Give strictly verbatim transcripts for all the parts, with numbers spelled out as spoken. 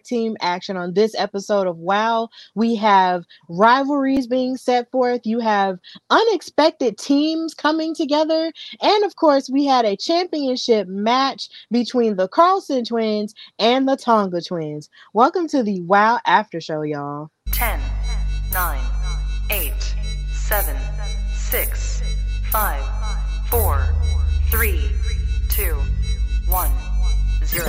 team action on this episode of WOW. We have rivalries being set forth. You have unexpected teams coming together. And of course, we had a championship match between the Carlson Twins and the Tonga Twins. Welcome to the WOW After Show, y'all. ten, nine, eight, seven, six, five, four, three, two, one, zero.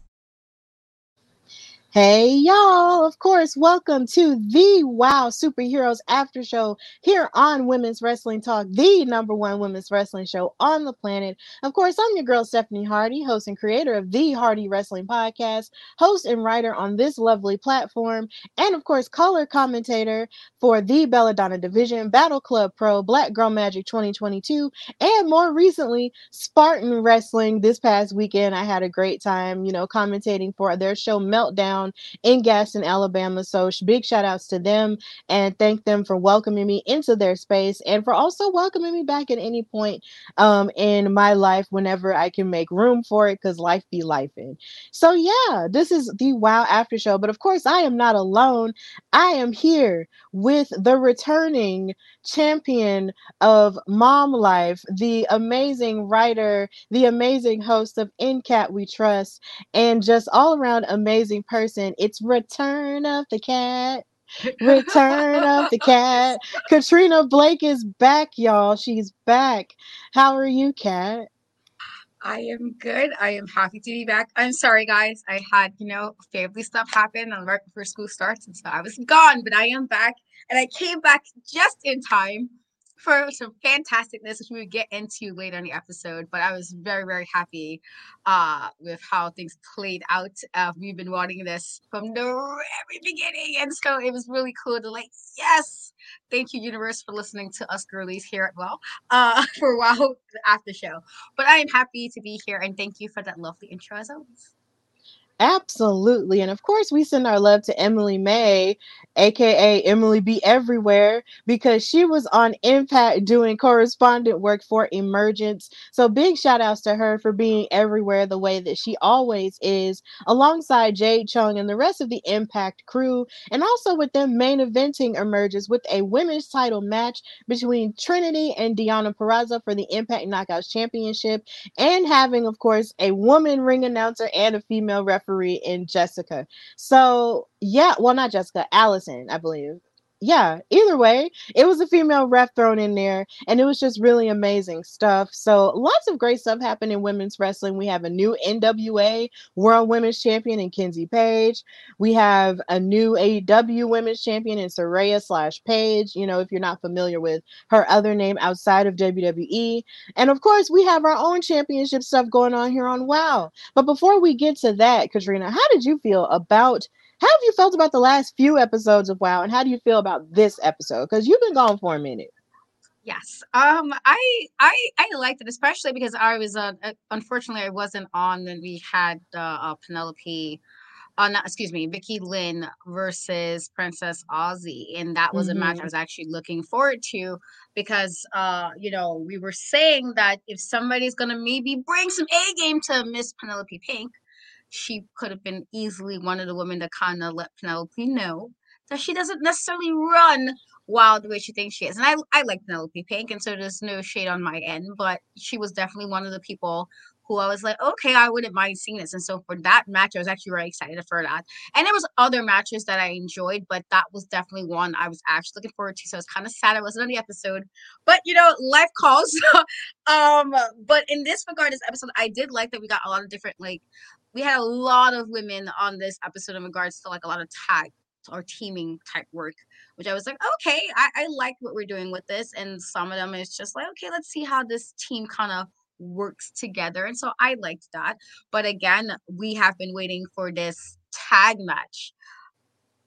Hey y'all, of course, welcome to the WOW Superheroes After Show here on Women's Wrestling Talk, the number one women's wrestling show on the planet. Of course, I'm your girl, Stephanie Hardy, host and creator of the Hardy Wrestling Podcast, host and writer on this lovely platform, and of course, color commentator for the Belladonna Division, Battle Club Pro, Black Girl Magic twenty twenty-two, and more recently, Spartan Wrestling. This past weekend, I had a great time, you know, commentating for their show Meltdown in Gaston, Alabama. So big shout outs to them and thank them for welcoming me into their space and for also welcoming me back at any point um, in my life whenever I can make room for it, because life be lifing. So yeah, this is the WOW After Show. But of course, I am not alone. I am here with the returning champion of mom life, the amazing writer, the amazing host of In Cat We Trust, and just all around amazing person. It's Return of the Cat. Return of the Cat. Katrina Blake is back, y'all. She's back. How are you, Cat? I am good. I am happy to be back. I'm sorry, guys. I had, you know, family stuff happen and right before school starts, and so I was gone, but I am back. And I came back just in time for some fantasticness, which we would get into later in the episode. But I was very, very happy uh, with how things played out. Uh, we've been wanting this from the very beginning. And so it was really cool to like, yes, thank you, universe, for listening to us girlies here at WOW uh, for WOW After Show. But I am happy to be here. And thank you for that lovely intro as always. Absolutely. And of course, we send our love to Emily May, a k a. Emily Be Everywhere, because she was on Impact doing correspondent work for Emergence. So big shout outs to her for being everywhere the way that she always is, alongside Jade Chung and the rest of the Impact crew. And also with them main eventing Emergence with a women's title match between Trinity and Deonna Purrazza for the Impact Knockouts Championship, and having, of course, a woman ring announcer and a female referee in Jessica. So yeah, well, not Jessica, Allison, I believe. Yeah, either way, it was a female ref thrown in there, and it was just really amazing stuff. So lots of great stuff happened in women's wrestling. We have a new N W A World Women's Champion in Kinsey Page. We have a new A E W Women's Champion in Saraya slash Page, you know, if you're not familiar with her other name outside of W W E. And of course, we have our own championship stuff going on here on WOW. But before we get to that, Katrina, how did you feel about How have you felt about the last few episodes of WOW, and how do you feel about this episode? Because you've been gone for a minute. Yes, um, I I I liked it, especially because I was uh, unfortunately I wasn't on when we had uh, uh, Penelope, uh, not excuse me, Vicky Lynn versus Princess Aussie, and that was mm-hmm. a match I was actually looking forward to, because uh, you know, we were saying that if somebody's gonna maybe bring some A game to Miss Penelope Pink, she could have been easily one of the women to kind of let Penelope know that she doesn't necessarily run wild the way she thinks she is. And I, I like Penelope Pink, and so there's no shade on my end, but she was definitely one of the people who I was like, okay, I wouldn't mind seeing this. And so for that match, I was actually very excited for that. And there was other matches that I enjoyed, but that was definitely one I was actually looking forward to. So I was kind of sad I wasn't on the episode, but you know, life calls. um, but in this regard, this episode, I did like that we got a lot of different, like, we had a lot of women on this episode in regards to like a lot of tag or teaming type work, which I was like, okay, I, I like what we're doing with this. And some of them is just like, okay, let's see how this team kind of works together. And so I liked that. But again, we have been waiting for this tag match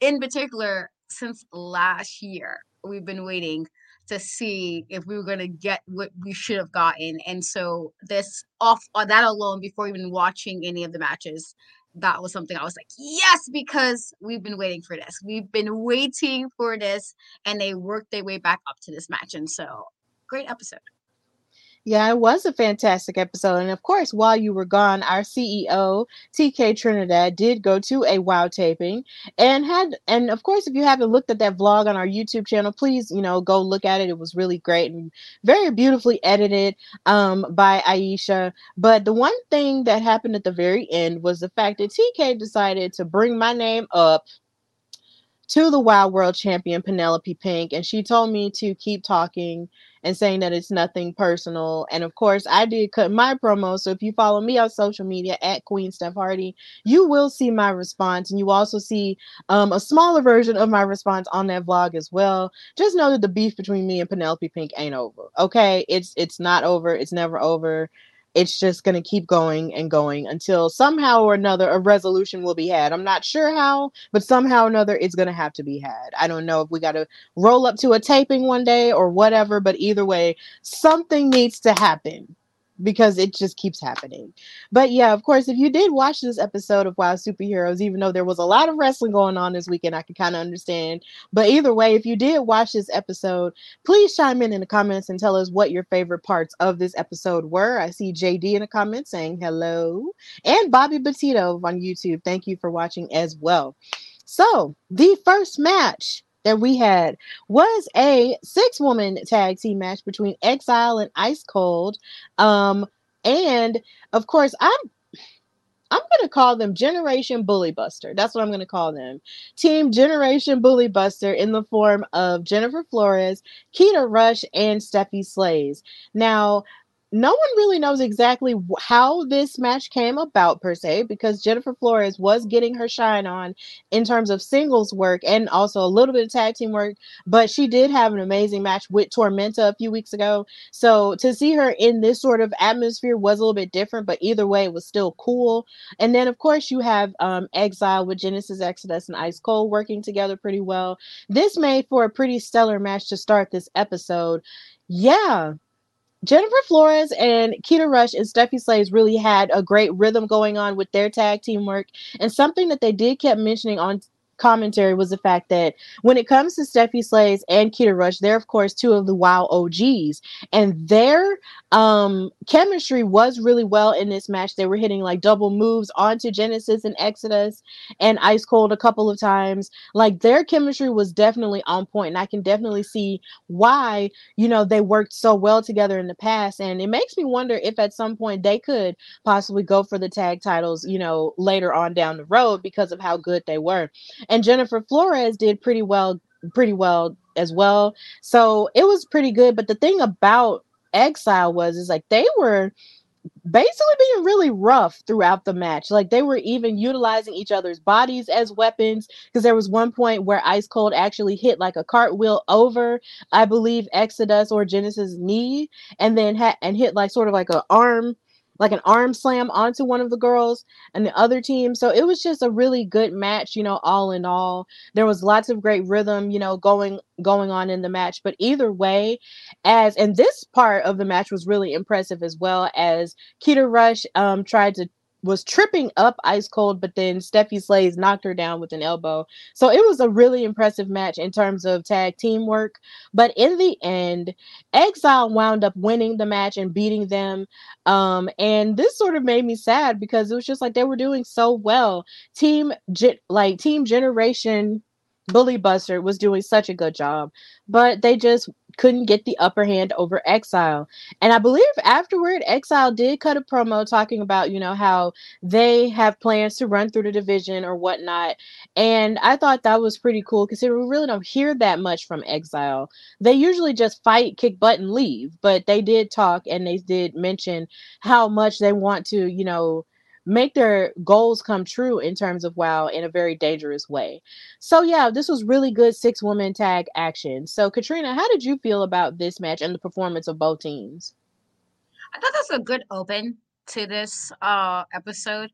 in particular since last year. We've been waiting to see if we were going to get what we should have gotten. And so this off that alone, before even watching any of the matches, that was something I was like, yes, because we've been waiting for this. We've been waiting for this. And they worked their way back up to this match. And so, great episode. Yeah, it was a fantastic episode. And of course, while you were gone, our C E O, T K Trinidad, did go to a WOW taping and had, and of course, if you haven't looked at that vlog on our YouTube channel, please, you know, go look at it. It was really great and very beautifully edited um, by Aisha. But the one thing that happened at the very end was the fact that T K decided to bring my name up to the WOW World Champion, Penelope Pink. And she told me to keep talking and saying that it's nothing personal. And of course, I did cut my promo. So if you follow me on social media at Queen Steph Hardy, you will see my response. And you also see um, a smaller version of my response on that vlog as well. Just know that the beef between me and Penelope Pink ain't over. Okay, it's it's not over. It's never over. It's just going to keep going and going until somehow or another a resolution will be had. I'm not sure how, but somehow or another it's going to have to be had. I don't know if we got to roll up to a taping one day or whatever, but either way, something needs to happen because it just keeps happening. But yeah, of course, if you did watch this episode of WOW Superheroes, even though there was a lot of wrestling going on this weekend, I can kind of understand. But either way, if you did watch this episode, please chime in in the comments and tell us what your favorite parts of this episode were. I see J D in the comments saying hello. And Bobby Batito on YouTube, thank you for watching as well. So, the first match that we had was a six-woman tag team match between Exile and Ice Cold. Um, and, of course, I'm I'm going to call them Generation Bully Buster. That's what I'm going to call them. Team Generation Bully Buster in the form of Jennifer Flores, Keita Rush, and Steffi Slays. Now, no one really knows exactly how this match came about per se, because Jennifer Flores was getting her shine on in terms of singles work and also a little bit of tag team work, but she did have an amazing match with Tormenta a few weeks ago. So to see her in this sort of atmosphere was a little bit different, but either way, it was still cool. And then of course you have um, Exile with Genesis, Exodus, and Ice Cold working together pretty well. This made for a pretty stellar match to start this episode. Yeah. Jennifer Flores and Keita Rush and Steffi Slays really had a great rhythm going on with their tag team work. And something that they did kept mentioning on commentary was the fact that when it comes to Steffi Slays and Keita Rush, they're, of course, two of the WOW O Gs. And their um, chemistry was really well in this match. They were hitting, like, double moves onto Genesis and Exodus and Ice Cold a couple of times. Like, their chemistry was definitely on point. And I can definitely see why, you know, they worked so well together in the past. And it makes me wonder if at some point they could possibly go for the tag titles, you know, later on down the road because of how good they were. And Jennifer Flores did pretty well, pretty well as well. So it was pretty good. But the thing about Exile was, is like they were basically being really rough throughout the match. Like they were even utilizing each other's bodies as weapons, because there was one point where Ice Cold actually hit like a cartwheel over, I believe, Exodus or Genesis' knee, and then ha- and hit like sort of like a arm. like an arm slam onto one of the girls and the other team. So it was just a really good match, you know, all in all. There was lots of great rhythm, you know, going going on in the match. But either way, as and this part of the match was really impressive as well, as Keita Rush um, tried to was tripping up Ice Cold, but then Steffi Slays knocked her down with an elbow. So it was a really impressive match in terms of tag team work. But in the end, Exile wound up winning the match and beating them. Um, and this sort of made me sad because it was just like they were doing so well. Team ge- like Team Generation Bully Buster was doing such a good job, but they just couldn't get the upper hand over Exile. And I believe afterward, Exile did cut a promo talking about, you know, how they have plans to run through the division or whatnot. And I thought that was pretty cool because we really don't hear that much from Exile. They usually just fight, kick butt, and leave. But they did talk and they did mention how much they want to, you know, make their goals come true in terms of WOW in a very dangerous way. So yeah, this was really good six woman tag action. So Katrina, how did you feel about this match and the performance of both teams? I thought that's a good open to this uh, episode.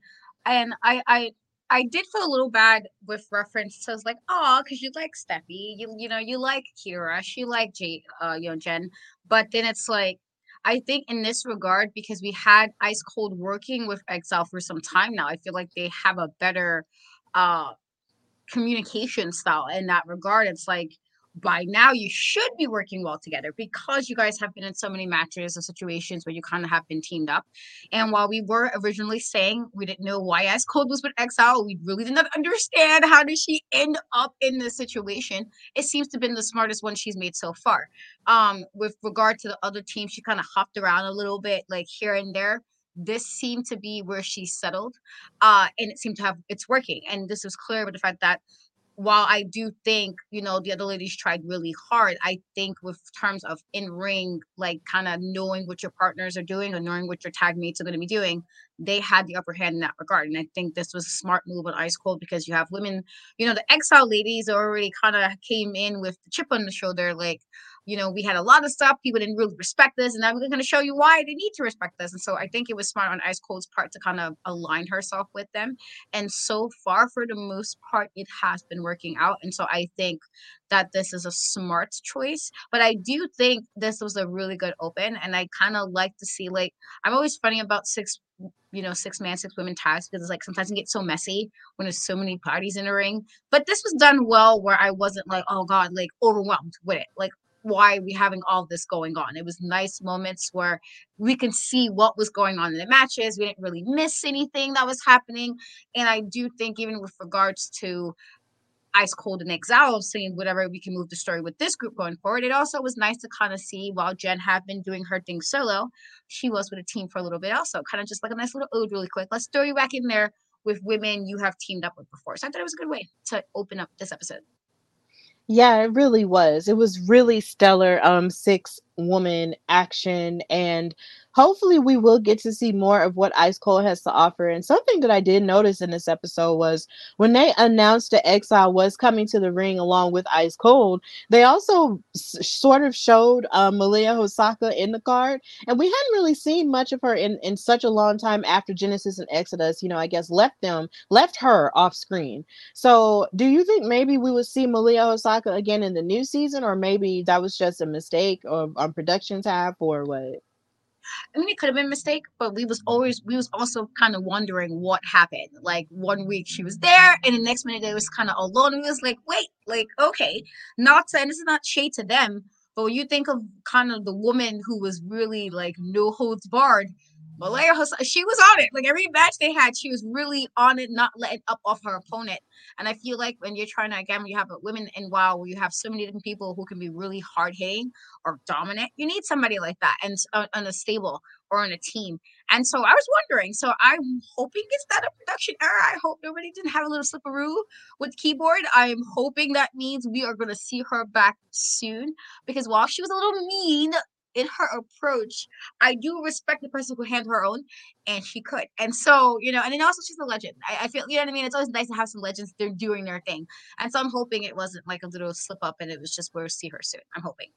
And I, I, I did feel a little bad with reference to, like, oh, because you like Steffi, you, you know, you like Keita Rush, you like J, uh, you know, Jen, but then it's like, I think in this regard, because we had Ice Cold working with Exile for some time now, I feel like they have a better uh, communication style in that regard. It's like, by now you should be working well together because you guys have been in so many matches or situations where you kind of have been teamed up. And while we were originally saying we didn't know why Ice Cold was with Exile, we really did not understand how did she end up in this situation. It seems to have been the smartest one she's made so far. Um, with regard to the other team, she kind of hopped around a little bit, like here and there. This seemed to be where she settled, uh, and it seemed to have, it's working. And this was clear with the fact that while I do think, you know, the other ladies tried really hard, I think with terms of in-ring, like kind of knowing what your partners are doing or knowing what your tag mates are going to be doing, they had the upper hand in that regard. And I think this was a smart move on Ice Cold because you have women, you know, the Exile ladies already kind of came in with the chip on the shoulder, like, you know, we had a lot of stuff. People didn't really respect this. And now we're going to show you why they need to respect this. And so I think it was smart on Ice Cold's part to kind of align herself with them. And so far, for the most part, it has been working out. And so I think that this is a smart choice. But I do think this was a really good open. And I kind of like to see, like, I'm always funny about six, you know, six man, six women tags, because it's like sometimes it gets so messy when there's so many parties in the ring. But this was done well where I wasn't like, oh, God, like overwhelmed with it. Like, why are we having all this going on? It was nice moments where we can see what was going on in the matches. We didn't really miss anything that was happening. And I do think even with regards to Ice Cold and Exile, saying whatever we can move the story with this group going forward, it also was nice to kind of see while Jen had been doing her thing solo, she was with a team for a little bit also. Kind of just like a nice little ode really quick. Let's throw you back in there with women you have teamed up with before. So I thought it was a good way to open up this episode. Yeah, it really was. It was really stellar um, six-woman action, and hopefully we will get to see more of what Ice Cold has to offer. And something that I did notice in this episode was when they announced that Exile was coming to the ring along with Ice Cold, they also s- sort of showed uh, Malia Hosaka in the card, and we hadn't really seen much of her in, in such a long time after Genesis and Exodus, you know, I guess left them, left her off screen. So do you think maybe we would see Malia Hosaka again in the new season, or maybe that was just a mistake or on production tab or what? I mean, it could have been a mistake, but we was always we was also kind of wondering what happened. Like one week she was there, and the next minute they was kind of alone. And we was like, wait, like okay, not saying this is not shade to them, but when you think of kind of the woman who was really like no holds barred, Malia Hosaka, she was on it. Like every match they had, she was really on it, not letting up off her opponent. And I feel like when you're trying to, again, when you have women in WoW, where you have so many different people who can be really hard-hitting or dominant, you need somebody like that and uh, on a stable or on a team. And so I was wondering, so I'm hoping it's not a production error. I hope nobody didn't have a little slipperoo with keyboard. I'm hoping that means we are going to see her back soon, because while she was a little mean in her approach, I do respect the person who handled her own, and she could. And so, you know, and then also she's a legend. I, I feel, you know what I mean? It's always nice to have some legends. They're doing their thing. And so I'm hoping it wasn't like a little slip up and it was just we'll see her soon. I'm hoping.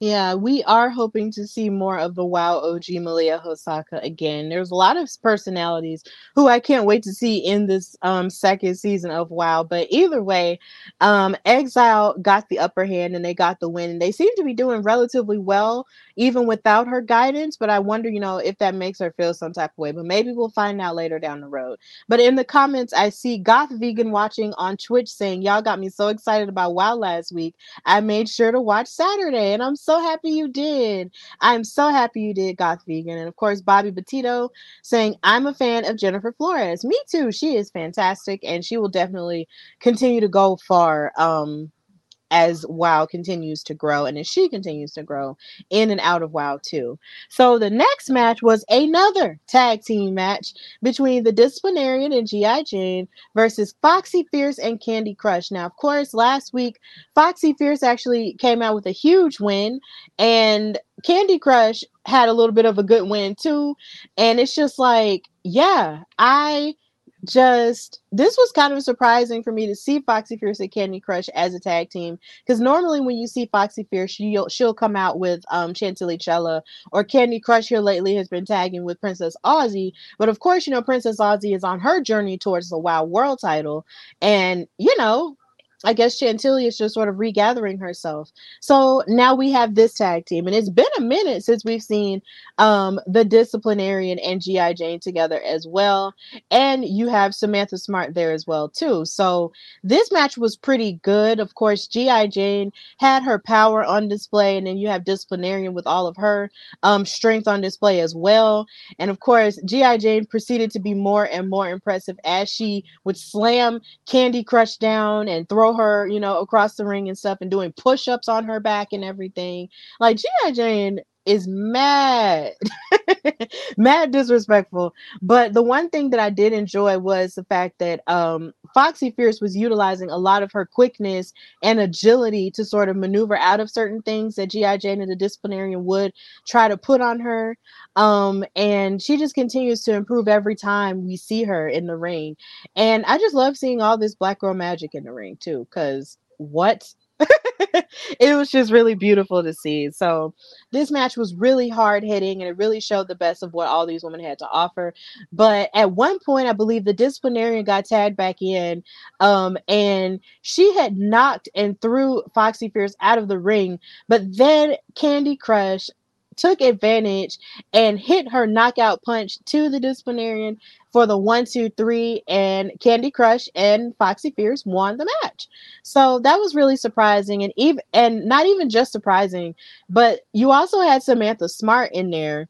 Yeah, we are hoping to see more of the WoW O G Malia Hosaka again. There's a lot of personalities who I can't wait to see in this um, second season of WoW. But either way, um, Exile got the upper hand and they got the win. And they seem to be doing relatively well, even without her guidance. But I wonder, you know, if that makes her feel some type of way. But maybe we'll find out later down the road. But in the comments, I see Goth Vegan Watching on Twitch saying, y'all got me so excited about WoW last week. I made sure to watch Saturday, and I'm so So happy you did. I'm so happy you did, Goth Vegan. And of course, Bobby Batito saying, I'm a fan of Jennifer Flores. Me too. She is fantastic, and she will definitely continue to go far um, as WoW continues to grow, and as she continues to grow in and out of WoW too. So the next match was another tag team match between the Disciplinarian and G I. Jane versus Foxy Fierce and Candy Crush. Now, of course, last week, Foxy Fierce actually came out with a huge win, and Candy Crush had a little bit of a good win too. And it's just like, yeah, I... Just this was kind of surprising for me to see Foxy Fierce and Candy Crush as a tag team, because normally when you see Foxy Fierce, she'll she'll come out with um Chantilly Chella, or Candy Crush here lately has been tagging with Princess Aussie. But of course, you know, Princess Aussie is on her journey towards the WoW World title, and you know, I guess Chantilly is just sort of regathering herself. So now we have this tag team, and it's been a minute since we've seen um, the Disciplinarian and G I. Jane together as well. And you have Samantha Smart there as well too. So this match was pretty good. Of course, G I. Jane had her power on display, and then you have Disciplinarian with all of her um, strength on display as well. And of course, G I. Jane proceeded to be more and more impressive as she would slam Candy Crush down and throw her, you know, across the ring and stuff, and doing push-ups on her back and everything. Like, G I. Jane is mad mad disrespectful. But the one thing that I did enjoy was the fact that um Foxy Fierce was utilizing a lot of her quickness and agility to sort of maneuver out of certain things that G I. Jane and the Disciplinarian would try to put on her, um and she just continues to improve every time we see her in the ring. And I just love seeing all this black girl magic in the ring too, because what it was just really beautiful to see. So this match was really hard-hitting, and it really showed the best of what all these women had to offer. But at one point, I believe the Disciplinarian got tagged back in, um, and she had knocked and threw Foxy Fierce out of the ring. But then Candy Crush took advantage and hit her knockout punch to the Disciplinarian for the one, two, three, and Candy Crush and Foxy Fierce won the match. So that was really surprising, and even and not even just surprising, but you also had Samantha Smart in there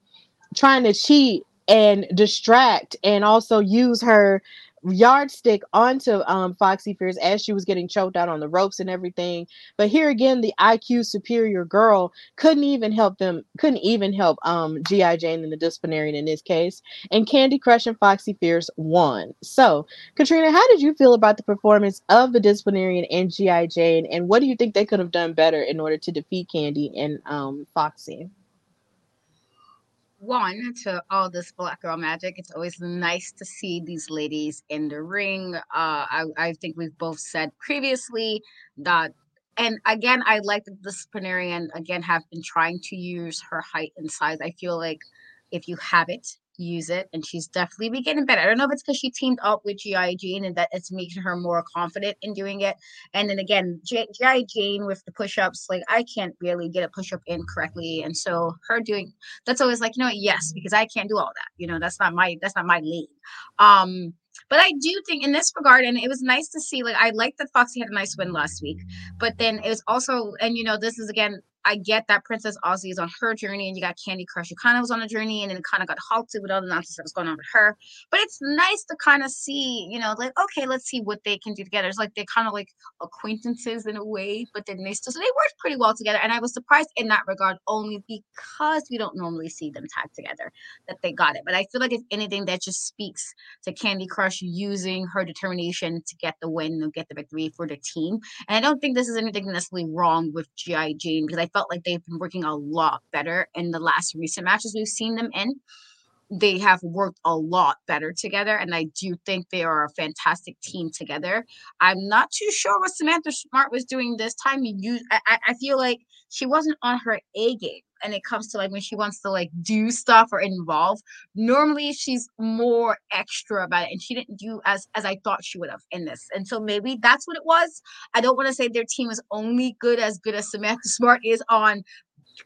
trying to cheat and distract and also use her yardstick onto um, Foxy Fierce as she was getting choked out on the ropes and everything. But here again, the I Q superior girl couldn't even help them, couldn't even help um, G I. Jane and the Disciplinarian in this case. And Candy Crush and Foxy Fierce won. So, Katrina, how did you feel about the performance of the Disciplinarian and G I. Jane? And what do you think they could have done better in order to defeat Candy and um, Foxy? One, to all this black girl magic, it's always nice to see these ladies in the ring. Uh, I, I think we've both said previously that, and again, I like that the Disciplinarian, again, have been trying to use her height and size. I feel like if you have it, use it, and she's definitely been getting better. I don't know if it's because she teamed up with G I. Jane and that it's making her more confident in doing it. And then again, G I. Jane with the push-ups, like I can't really get a push-up in correctly, and so her doing that's always like, you know, yes, because I can't do all that. You know, that's not my that's not my lane. Um, but I do think in this regard, and it was nice to see. Like I liked that Foxy had a nice win last week, but then it was also, and you know, this is again. I get that Princess Aussie is on her journey, and you got Candy Crush, who kind of was on a journey, and then kind of got halted with all the nonsense that was going on with her. But it's nice to kind of see, you know, like, okay, let's see what they can do together. It's like they're kind of like acquaintances in a way, but then they still, so they worked pretty well together. And I was surprised in that regard only because we don't normally see them tagged together that they got it. But I feel like if anything, that just speaks to Candy Crush using her determination to get the win and get the victory for the team. And I don't think this is anything necessarily wrong with G I. Jane, because I felt like they've been working a lot better in the last recent matches we've seen them in. They have worked a lot better together, and I do think they are a fantastic team together. I'm not too sure what Samantha Smart was doing this time. You, I, I feel like she wasn't on her A game, and it comes to like when she wants to like do stuff or involve. Normally, she's more extra about it, and she didn't do as as I thought she would have in this. And so maybe that's what it was. I don't want to say their team is only good as good as Samantha Smart is on.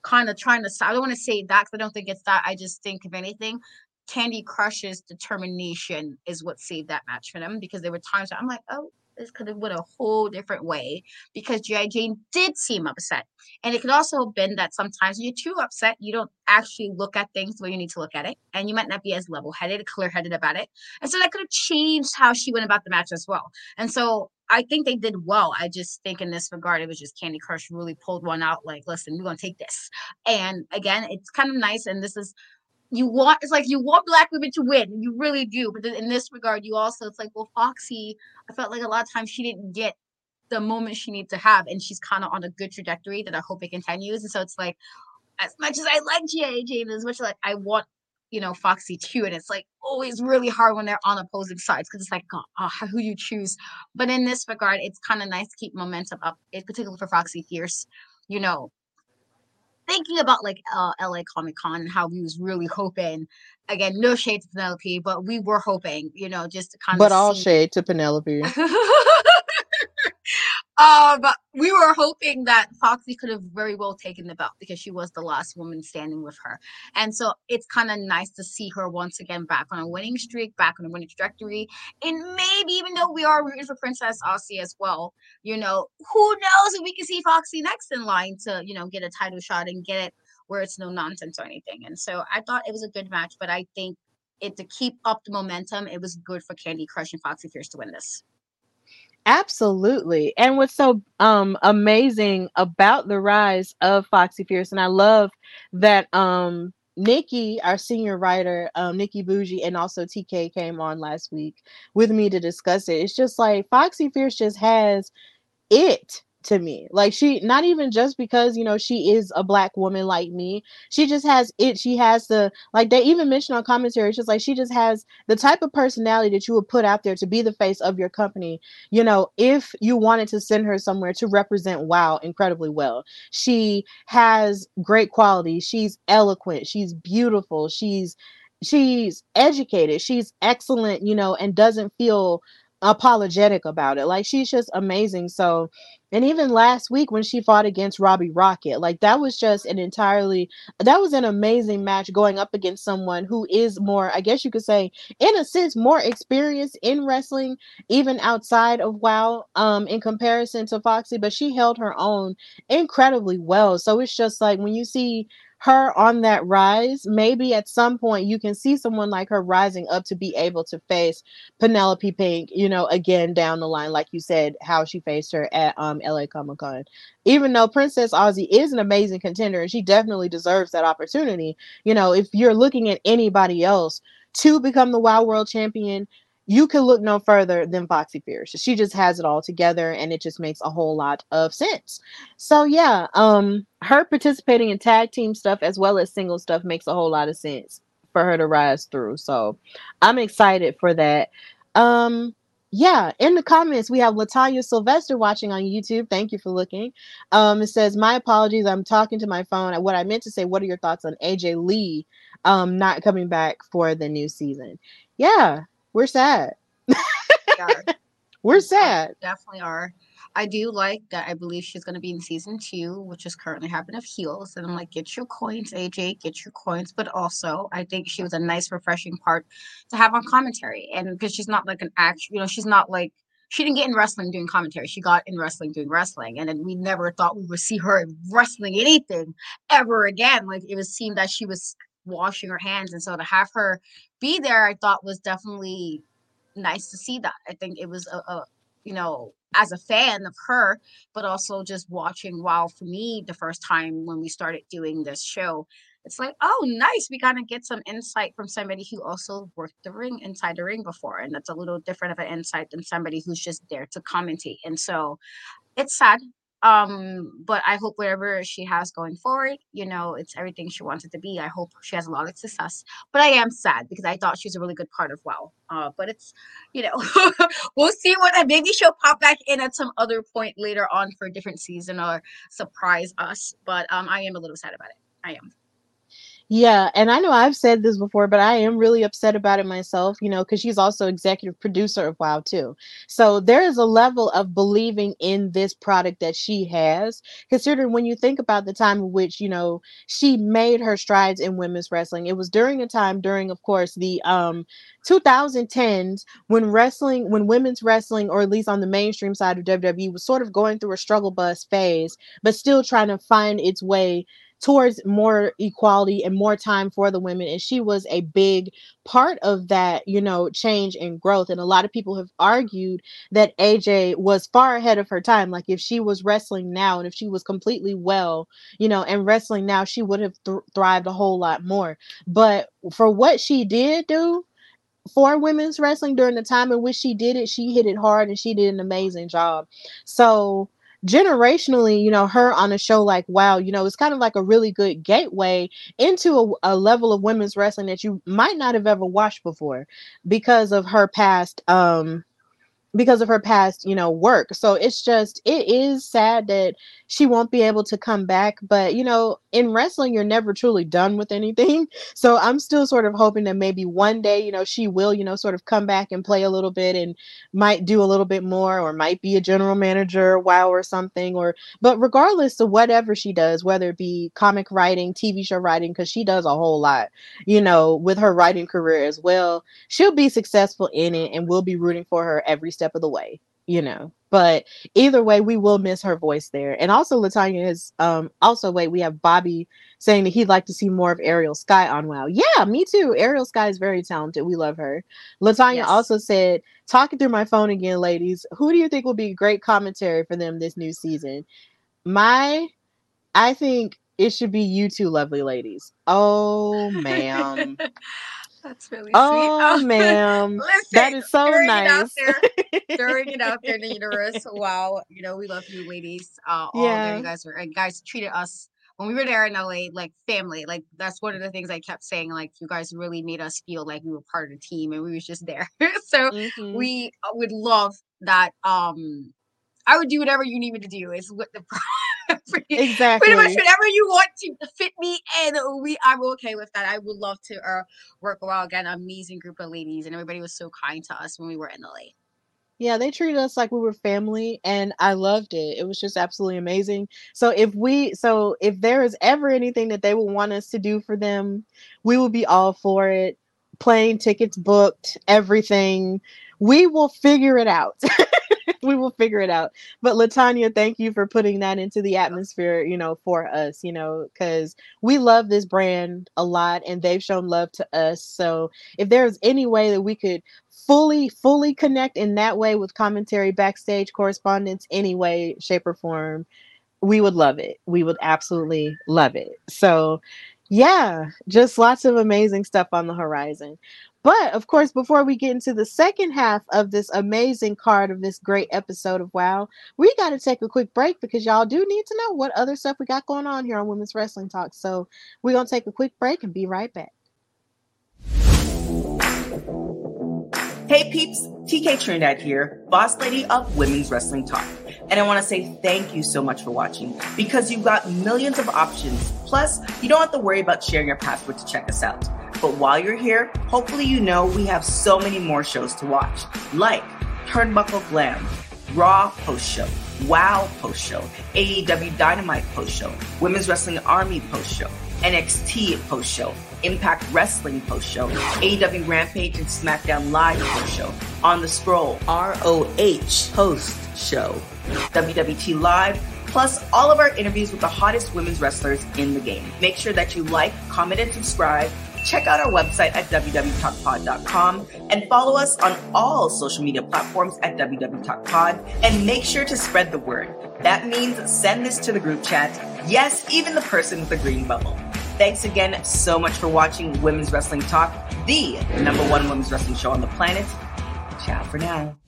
Kind of trying to, I don't want to say that because I don't think it's that. I just think, if anything, Candy Crush's determination is what saved that match for them, because there were times where I'm like, oh, this could have went a whole different way, because G I. Jane did seem upset. And it could also have been that sometimes when you're too upset, you don't actually look at things the way you need to look at it. And you might not be as level-headed, clear-headed about it. And so that could have changed how she went about the match as well. And so I think they did well. I just think in this regard, it was just Candy Crush really pulled one out. Like, listen, we're going to take this. And again, it's kind of nice. And this is, you want, it's like you want black women to win. You really do. But in this regard, you also, it's like, well, Foxy, I felt like a lot of times she didn't get the moment she needed to have. And she's kind of on a good trajectory that I hope it continues. And so it's like, as much as I like G I. Jane, as much as like, I want, you know, Foxy too. And it's like always really hard when they're on opposing sides, because it's like, oh, who you choose. But in this regard, it's kind of nice to keep momentum up, in particular for Foxy Fierce. You know, thinking about like uh, L A Comic Con and how we was really hoping, again, no shade to Penelope, but we were hoping, you know, just to kind of. But all see- shade to Penelope. Um, we were hoping that Foxy could have very well taken the belt because she was the last woman standing with her. And so it's kind of nice to see her once again back on a winning streak, back on a winning trajectory. And maybe, even though we are rooting for Princess Aussie as well, you know, who knows if we can see Foxy next in line to, you know, get a title shot and get it where it's no nonsense or anything. And so I thought it was a good match, but I think it to keep up the momentum, it was good for Candy Crush and Foxy Fierce to win this. Absolutely. And what's so um, amazing about the rise of Foxy Fierce, and I love that um, Nikki, our senior writer, um, Nikki Bougie, and also T K came on last week with me to discuss it. It's just like Foxy Fierce just has it to me. Like, she, not even just because, you know, she is a Black woman like me, she just has it. She has the, like they even mentioned on commentary, it's just like she just has the type of personality that you would put out there to be the face of your company. You know, if you wanted to send her somewhere to represent WOW incredibly well, she has great qualities. She's eloquent. She's beautiful. She's, she's educated. She's excellent, you know, and doesn't feel apologetic about it. Like, she's just amazing. So, and even last week when she fought against Robbie Rocket, like that was just an entirely, that was an amazing match going up against someone who is more, I guess you could say, in a sense, more experienced in wrestling, even outside of WOW, um, in comparison to Foxy, but she held her own incredibly well. So it's just like when you see her on that rise, maybe at some point you can see someone like her rising up to be able to face Penelope Pink, you know, again down the line, like you said, how she faced her at um L A Comic Con. Even though Princess Aussie is an amazing contender and she definitely deserves that opportunity, you know, if you're looking at anybody else to become the WOW World Champion, you can look no further than Foxy Fierce. She just has it all together, and it just makes a whole lot of sense. So, yeah, um, her participating in tag team stuff as well as single stuff makes a whole lot of sense for her to rise through. So I'm excited for that. Um, yeah, in the comments, we have LaTanya Sylvester watching on YouTube. Thank you for looking. Um, it says, my apologies. I'm talking to my phone. What I meant to say, what are your thoughts on A J Lee um, not coming back for the new season? Yeah. We're sad. We are. We're sad. We definitely are. I do like that. I believe she's going to be in season two, which is currently happening of heels. And I'm like, get your coins, A J, get your coins. But also, I think she was a nice, refreshing part to have on commentary. And because she's not like an act, you know, she's not like, she didn't get in wrestling doing commentary. She got in wrestling doing wrestling. And then we never thought we would see her in wrestling anything ever again. Like, it was seemed that she was washing her hands, and so to have her be there, I thought was definitely nice to see that. I think it was a, a you know, as a fan of her, but also just watching WOW for me the first time when we started doing this show, it's like, oh, nice, we kind of get some insight from somebody who also worked the ring, inside the ring before, and that's a little different of an insight than somebody who's just there to commentate. And so it's sad. Um, but I hope whatever she has going forward, you know, it's everything she wants it to be. I hope she has a lot of success, but I am sad because I thought she was a really good part of WOW. Uh, but it's, you know, we'll see what, maybe she'll pop back in at some other point later on for a different season or surprise us. But, um, I am a little sad about it. I am. Yeah, and I know I've said this before, but I am really upset about it myself, you know, because she's also executive producer of WOW too. So there is a level of believing in this product that she has, considering when you think about the time in which, you know, she made her strides in women's wrestling. It was during a time during, of course, the um, twenty tens when wrestling, when women's wrestling, or at least on the mainstream side of W W E, was sort of going through a struggle bus phase, but still trying to find its way towards more equality and more time for the women. And she was a big part of that, you know, change and growth. And a lot of people have argued that A J was far ahead of her time. Like, if she was wrestling now and if she was completely well, you know, and wrestling now, she would have th- thrived a whole lot more. But for what she did do for women's wrestling during the time in which she did it, she hit it hard and she did an amazing job. So generationally, you know, her on a show like WOW, you know, it's kind of like a really good gateway into a, a level of women's wrestling that you might not have ever watched before because of her past, um, because of her past, you know, work. So it's just, it is sad that she won't be able to come back, but, you know, in wrestling, you're never truly done with anything. So I'm still sort of hoping that maybe one day, you know, she will, you know, sort of come back and play a little bit and might do a little bit more, or might be a general manager, WOW or something, or, but regardless of whatever she does, whether it be comic writing, T V show writing, because she does a whole lot, you know, with her writing career as well, she'll be successful in it, and we'll be rooting for her every step of the way, you know. But either way, we will miss her voice there. And also, Latanya is um, also, wait, we have Bobby saying that he'd like to see more of Ariel Sky on WOW. Yeah, me too. Ariel Sky is very talented. We love her. Latanya yes. also said, talking through my phone again, ladies, who do you think will be great commentary for them this new season? My, I think it should be you two lovely ladies. Oh, ma'am. That's really oh, sweet. Oh, ma'am. Listen, that is so throwing nice. It out there, throwing it out there in the universe. WOW. You know, we love you ladies. Uh, all yeah. there you guys are. And guys treated us, when we were there in L A, like family. Like, that's one of the things I kept saying. Like, you guys really made us feel like we were part of the team and we were just there. So mm-hmm. we would love that. Um, I would do whatever you need me to do. It's what the exactly. Pretty much whenever you want to fit me in, we I'm okay with that. I would love to uh, work a while again. Amazing group of ladies, and everybody was so kind to us when we were in L A. Yeah, they treated us like we were family, and I loved it. It was just absolutely amazing. So if we, so if there is ever anything that they would want us to do for them, we will be all for it. Plane tickets booked, everything. We will figure it out. We will figure it out. But Latanya, thank you for putting that into the atmosphere, you know, for us, you know, because we love this brand a lot and they've shown love to us. So if there's any way that we could fully, fully connect in that way with commentary, backstage correspondence, any way, shape or form, we would love it. We would absolutely love it. So yeah, just lots of amazing stuff on the horizon. But, of course, before we get into the second half of this amazing card of this great episode of WOW, we got to take a quick break because y'all do need to know what other stuff we got going on here on Women's Wrestling Talk. So we're going to take a quick break and be right back. Hey, peeps. T K Trinidad here, boss lady of Women's Wrestling Talk. And I want to say thank you so much for watching because you've got millions of options. Plus, you don't have to worry about sharing your password to check us out. But while you're here, hopefully you know we have so many more shows to watch, like Turnbuckle Glam, Raw Post Show, WOW Post Show, A E W Dynamite Post Show, Women's Wrestling Army Post Show, N X T Post Show, Impact Wrestling Post Show, A E W Rampage and SmackDown Live Post Show, On the Scroll, R O H Post Show, W W T Live, plus all of our interviews with the hottest women's wrestlers in the game. Make sure that you like, comment, and subscribe. Check out our website at w w w dot talk pod dot com and follow us on all social media platforms at w w w dot talk pod, and make sure to spread the word. That means send this to the group chat. Yes, even the person with the green bubble. Thanks again so much for watching Women's Wrestling Talk, the number one women's wrestling show on the planet. Ciao for now.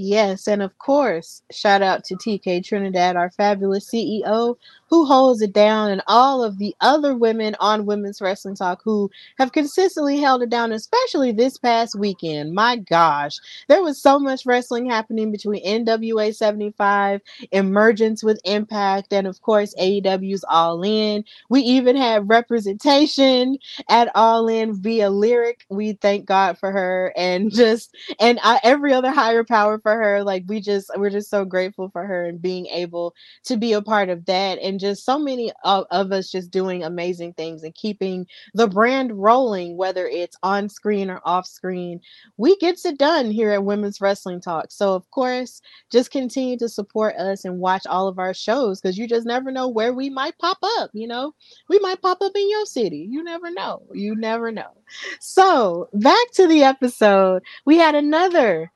Yes, and of course, shout out to T K Trinidad, our fabulous C E O, who holds it down, and all of the other women on Women's Wrestling Talk who have consistently held it down, especially this past weekend. My gosh, there was so much wrestling happening between N W A seventy-five, Emergence with Impact, and of course, A E W's All In. We even had representation at All In via Lyric. We thank God for her, and just, and I, every other higher power for her. Like, we just, we're just so grateful for her and being able to be a part of that, and just so many of, of us just doing amazing things and keeping the brand rolling, whether it's on screen or off screen. We gets it done here at Women's Wrestling Talk. So of course, just continue to support us and watch all of our shows, because you just never know where we might pop up. You know, we might pop up in your city. You never know. You never know. So back to the episode. We had another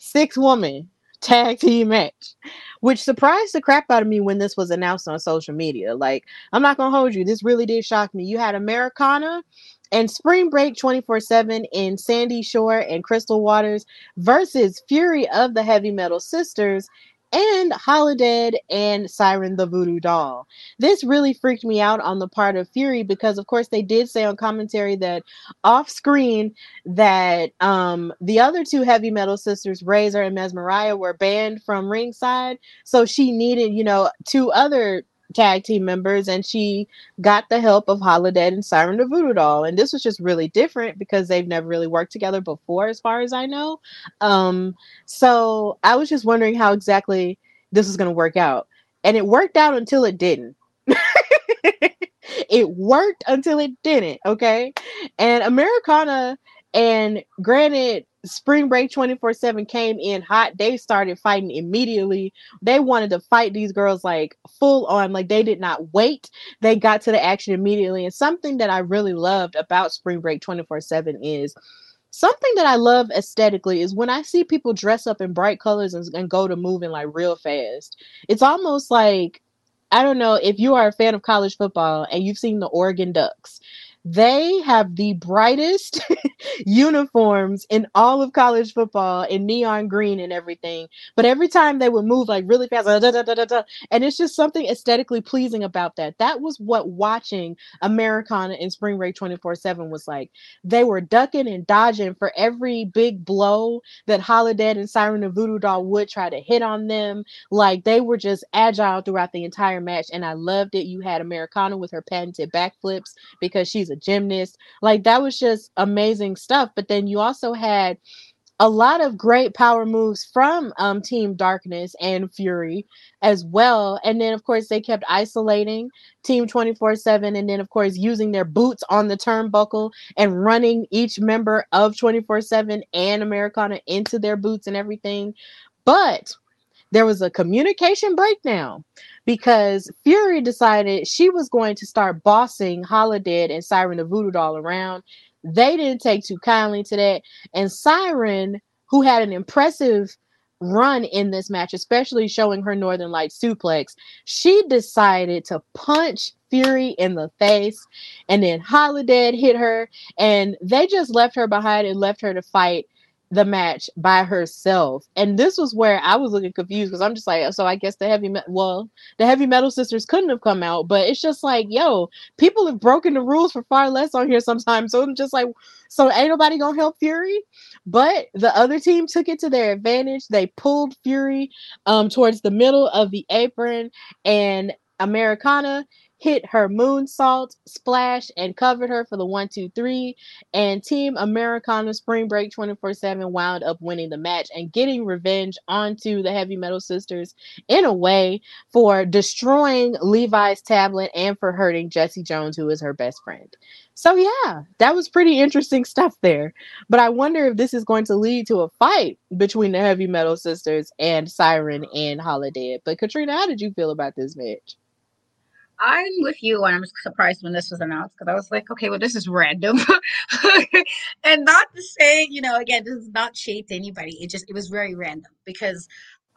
Six woman tag team match, which surprised the crap out of me when this was announced on social media. Like, I'm not gonna hold you, this really did shock me. You had Americana and Spring Break twenty-four seven in Sandy Shore and Crystal Waters versus Fury of the Heavy Metal Sisters and Holidead and Siren the Voodoo Doll. This really freaked me out on the part of Fury because, of course, they did say on commentary that off screen that um, the other two heavy metal sisters, Razor and Mesmeriah, were banned from ringside. So she needed, you know, two other tag team members, and she got the help of Holidead and Siren the Voodoo Doll. And this was just really different because they've never really worked together before, as far as I know. Um, so I was just wondering how exactly this was going to work out, and it worked out until it didn't. It worked until it didn't. Okay, and Americana, and granted, Spring Break twenty-four seven came in hot. They started fighting immediately. They wanted to fight these girls like full on. Like, they did not wait. They got to the action immediately. And something that I really loved about Spring Break twenty-four seven is something that I love aesthetically is when I see people dress up in bright colors and, and go to moving like real fast. It's almost like, I don't know if you are a fan of college football and you've seen the Oregon Ducks. They have the brightest uniforms in all of college football in neon green and everything. But every time they would move like really fast, like, da, da, da, da, da. And it's just something aesthetically pleasing about that. That was what watching Americana and Spring Break twenty-four seven was like. They were ducking and dodging for every big blow that Holidead and Siren the Voodoo Doll would try to hit on them. Like, they were just agile throughout the entire match. And I loved it. You had Americana with her patented backflips because she's a gymnast. Like, that was just amazing stuff. But then you also had a lot of great power moves from um Team Darkness and Fury as well. And then, of course, they kept isolating Team twenty-four seven, and then, of course, using their boots on the turnbuckle and running each member of twenty-four seven and Americana into their boots and everything. But there was a communication breakdown because Fury decided she was going to start bossing Holidead and Siren the Voodoo Doll around. They didn't take too kindly to that. And Siren, who had an impressive run in this match, especially showing her Northern Light suplex, she decided to punch Fury in the face. And then Holidead hit her, and they just left her behind and left her to fight the match by herself. And this was where I was looking confused because I'm just like, so I guess the heavy metal, well, the heavy metal sisters couldn't have come out, but it's just like, yo, people have broken the rules for far less on here sometimes. So I'm just like, so ain't nobody gonna help Fury? But the other team took it to their advantage. They pulled Fury um, towards the middle of the apron, and Americana hit her moonsault, splash, and covered her for the one, two, three. And Team Americana Spring Break twenty-four seven wound up winning the match and getting revenge onto the Heavy Metal Sisters in a way for destroying Levi's tablet and for hurting Jessie Jones, who is her best friend. So yeah, that was pretty interesting stuff there. But I wonder if this is going to lead to a fight between the Heavy Metal Sisters and Siren and Holidead. But Katrina, how did you feel about this match? I'm with you, and I'm surprised when this was announced because I was like, okay, well, this is random. And not to say, you know, again, this is not shade to anybody. It just, it was very random because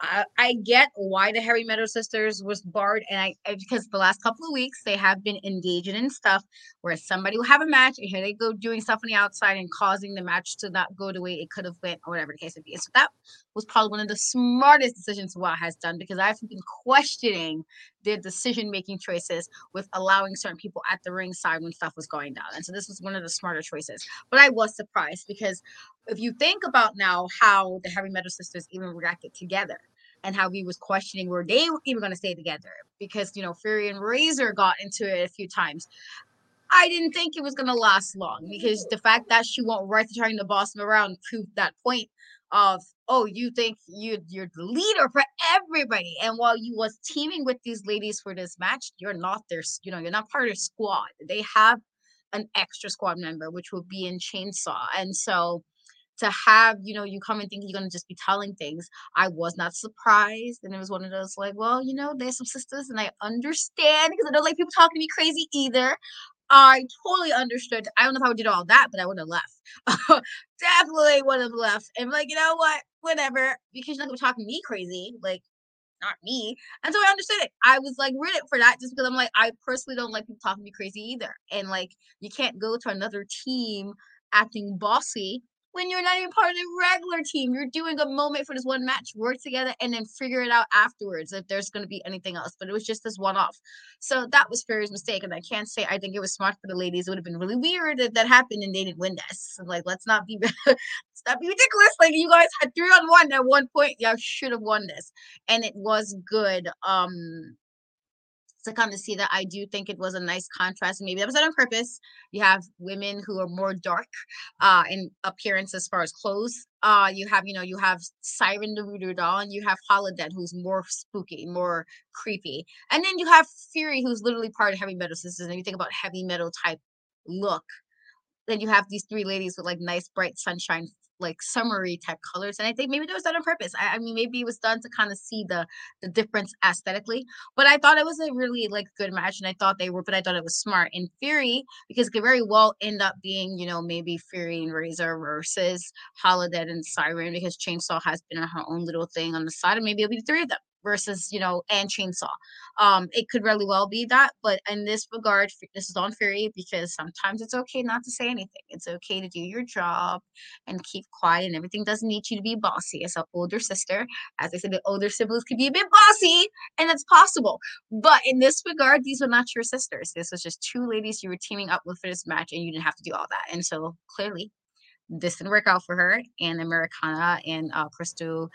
I, I get why the Heavy Metal Sisters was barred. And I, I, because the last couple of weeks, they have been engaging in stuff where somebody will have a match and here they go doing stuff on the outside and causing the match to not go the way it could have went or whatever the case would be. So that was probably one of the smartest decisions WOW has done because I've been questioning their decision-making choices with allowing certain people at the ringside when stuff was going down. And so this was one of the smarter choices. But I was surprised because if you think about now how the Heavy Metal Sisters even reacted together and how we was questioning were they even going to stay together because, you know, Fury and Razor got into it a few times. I didn't think it was going to last long because the fact that she went right to trying to boss them around proved that point of, oh, you think you, you're the leader for everybody. And while you was teaming with these ladies for this match, you're not their, you know, you're not part of their squad. They have an extra squad member, which will be in Chainsaw. And so to have, you know, you come and think you're going to just be telling things, I was not surprised. And it was one of those like, well, you know, there's some sisters and I understand because I don't like people talking to me crazy either. I totally understood. I don't know if I would do all that, but I would have left. Definitely would have left. And like, you know what? Whatever. Because you're not going to talk me crazy. Like, not me. And so I understood it. I was like rooted for that just because I'm like, I personally don't like people talking me crazy either. And like, you can't go to another team acting bossy when you're not even part of the regular team. You're doing a moment for this one match, work together, and then figure it out afterwards if there's going to be anything else. But it was just this one-off. So that was Fury's mistake, and I can't say I think it was smart for the ladies. It would have been really weird if that happened and they didn't win this. So, like, let's not be let's not be ridiculous. Like, you guys had three on one at one point. Y'all should have won this. And it was good. Um... to come to see that. I do think it was a nice contrast. Maybe that was done on purpose. You have women who are more dark uh, in appearance as far as clothes. Uh, you have, you know, you have Siren the Voodoo Doll, and you have Holidead, who's more spooky, more creepy. And then you have Fury, who's literally part of Heavy Metal Sisters. And you think about heavy metal type look. Then you have these three ladies with like nice, bright sunshine, like summery type colors. And I think maybe that was done on purpose. I, I mean, maybe it was done to kind of see the the difference aesthetically, but I thought it was a really like good match, and I thought they were, but I thought it was smart. And Fury, because it could very well end up being, you know, maybe Fury and Razor versus Holidead and Siren, because Chainsaw has been on her own little thing on the side, and maybe it'll be the three of them versus, you know, and Chainsaw. Um, it could really well be that, but in this regard, this is on Fury, because sometimes it's okay not to say anything. It's okay to do your job and keep quiet, and everything doesn't need you to be bossy. As an older sister, as I said, the older siblings can be a bit bossy, and that's possible. But in this regard, these were not your sisters. This was just two ladies you were teaming up with for this match, and you didn't have to do all that. And so clearly, this didn't work out for her, and Americana and uh, Crystal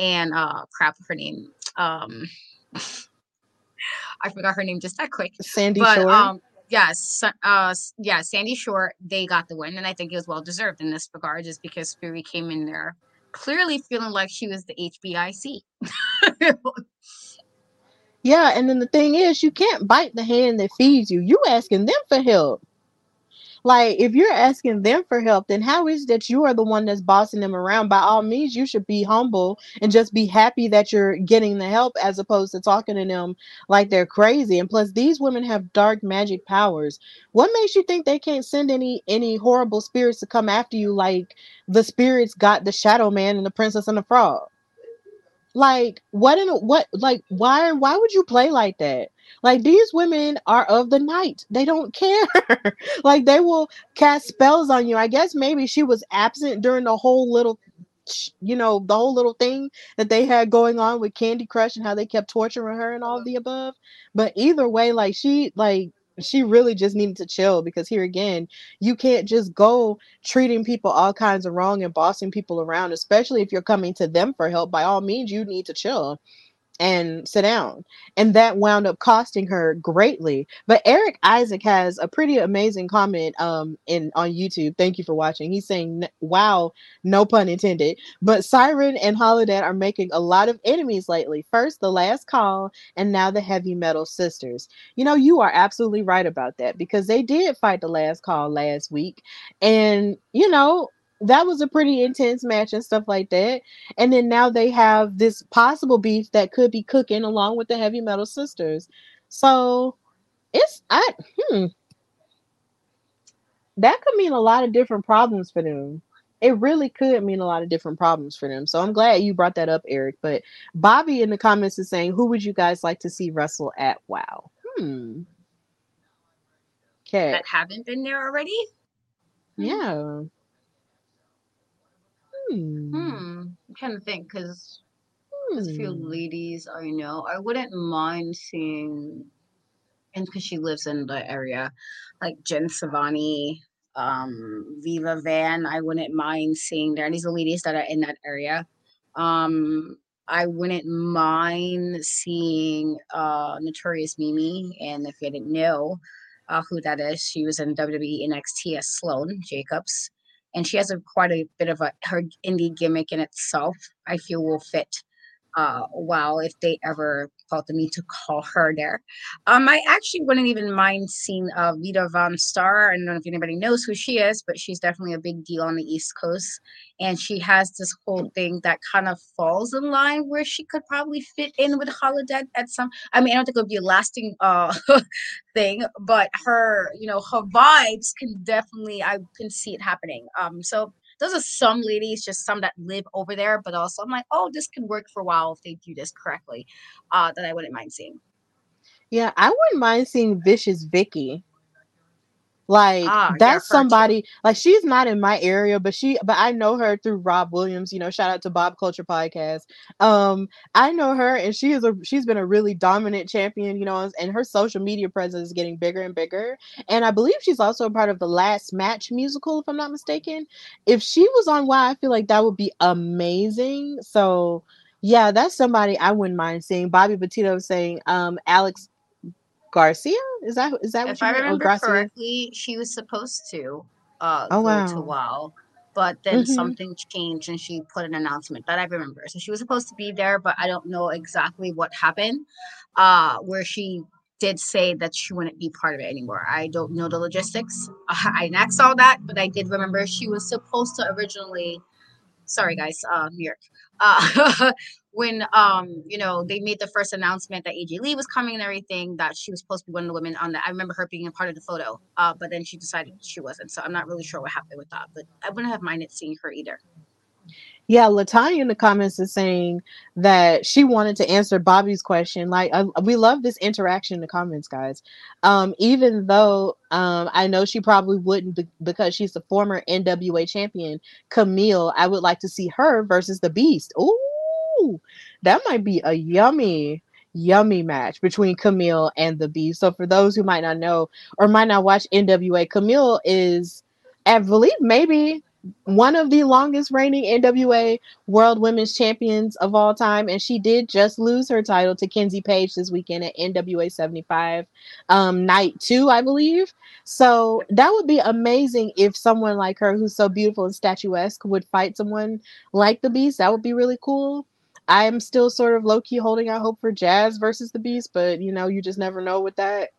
and uh, crap, her name. Um, I forgot her name just that quick. Sandy but, Shore. Um, yes, uh, yeah, Sandy Shore. They got the win, and I think it was well deserved in this regard, just because Fury came in there clearly feeling like she was the H B I C. Yeah, and then the thing is, you can't bite the hand that feeds you. You asking them for help. Like, if you're asking them for help, then how is it that you are the one that's bossing them around? By all means, you should be humble and just be happy that you're getting the help, as opposed to talking to them like they're crazy. And plus, these women have dark magic powers. What makes you think they can't send any any horrible spirits to come after you, like the spirits got the Shadow Man and the Princess and the Frog? Like, what in a, what like why why would you play like that? Like, these women are of the night. They don't care. Like, they will cast spells on you. I guess maybe she was absent during the whole little, you know, the whole little thing that they had going on with Candy Crush and how they kept torturing her and all of the above. But either way, like, she, like, she really just needed to chill, because here again, you can't just go treating people all kinds of wrong and bossing people around, especially if you're coming to them for help. By all means, you need to chill and sit down. And that wound up costing her greatly. But Eric Isaac has a pretty amazing comment um in on YouTube. Thank you for watching. He's saying, wow, no pun intended, but Siren and Holidead are making a lot of enemies lately. First the Last Call, and now the Heavy Metal Sisters. You know, you are absolutely right about that, because they did fight the Last Call last week, and you know, that was a pretty intense match and stuff like that. And then now they have this possible beef that could be cooking along with the Heavy Metal Sisters. So it's, I, hmm. That could mean a lot of different problems for them. It really could mean a lot of different problems for them. So I'm glad you brought that up, Eric. But Bobby in the comments is saying, who would you guys like to see wrestle at WOW? Hmm. Okay. That haven't been there already? Yeah. Hmm. I'm trying to think, because there's a few ladies I know. I wouldn't mind seeing, and because she lives in the area, like Jen Savani, um, Viva Van. I wouldn't mind seeing there. These are ladies that are in that area. Um, I wouldn't mind seeing uh, Notorious Mimi. And if you didn't know uh, who that is, she was in W W E N X T as Sloane Jacobs. And she has a, quite a bit of a, her indie gimmick in itself, I feel will fit uh, WOW if they ever felt the need to call her there. Um, I actually wouldn't even mind seeing uh, Vita Von Starr. I don't know if anybody knows who she is, but she's definitely a big deal on the East Coast. And she has this whole thing that kind of falls in line where she could probably fit in with Holidead at some, I mean, I don't think it would be a lasting uh, thing, but her, you know, her vibes can definitely, I can see it happening. Um, so those are some ladies, just some that live over there, but also I'm like, oh, this could work for a while if they do this correctly, uh, that I wouldn't mind seeing. Yeah, I wouldn't mind seeing Vicious Vicky. Like ah, that's somebody too. Like she's not in my area, but she but I know her through Rob Williams, you know, shout out to Bob Culture Podcast. Um, I know her and she is a she's been a really dominant champion, you know, and her social media presence is getting bigger and bigger. And I believe she's also a part of the Last Match musical, if I'm not mistaken. If she was on WOW, I feel like that would be amazing. So yeah, that's somebody I wouldn't mind seeing. Bobby Petito saying, um, Alex Garcia? Is that is that what if you I mean? remember oh, correctly, she was supposed to uh oh, go wow. to WOW, but then mm-hmm. something changed and she put an announcement that I remember. So she was supposed to be there, but I don't know exactly what happened. Uh, where she did say that she wouldn't be part of it anymore. I don't know the logistics. Uh, I next saw that, but I did remember she was supposed to originally. Sorry, guys, uh, New York. Uh, when um, you know, they made the first announcement that A J Lee was coming and everything, that she was supposed to be one of the women on that. I remember her being a part of the photo, uh, but then she decided she wasn't. So I'm not really sure what happened with that. But I wouldn't have minded seeing her either. Yeah, Latanya in the comments is saying that she wanted to answer Bobby's question. Like, I, we love this interaction in the comments, guys. Um, even though um, I know she probably wouldn't be- because she's the former N W A champion, Camille, I would like to see her versus the Beast. Ooh, that might be a yummy, yummy match between Camille and the Beast. So for those who might not know or might not watch N W A, Camille is, I believe, maybe one of the longest reigning N W A World Women's Champions of all time, and she did just lose her title to Kenzie Page this weekend at N W A seventy-five, um, night two, I believe. So that would be amazing if someone like her, who's so beautiful and statuesque, would fight someone like the Beast. That would be really cool. I am still sort of low-key holding out hope for Jazz versus the Beast, but, you know, you just never know with that.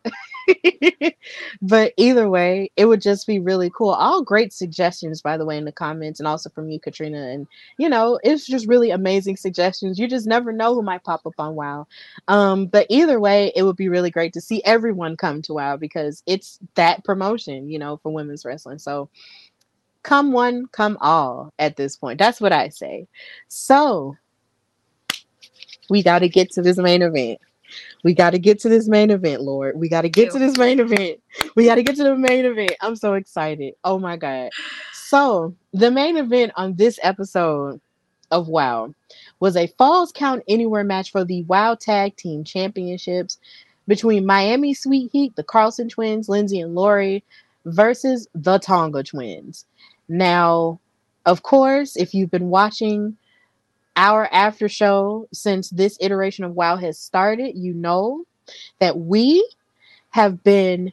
But either way, it would just be really cool. All great suggestions, by the way, in the comments, and also from you, Katrina. And, you know, it's just really amazing suggestions. You just never know who might pop up on WOW. Um, but either way, it would be really great to see everyone come to WOW because it's that promotion, you know, for women's wrestling. So come one, come all at this point. That's what I say. So we got to get to this main event. We got to get to this main event, Lord. We got to get to this main event. We got to get to the main event. I'm so excited. Oh, my God. So the main event on this episode of WOW was a Falls Count Anywhere match for the WOW Tag Team Championships between Miami Sweet Heat, the Carlson Twins, Lindsay and Lori, versus the Tonga Twins. Now, of course, if you've been watching our after show since this iteration of WOW has started, you know that we have been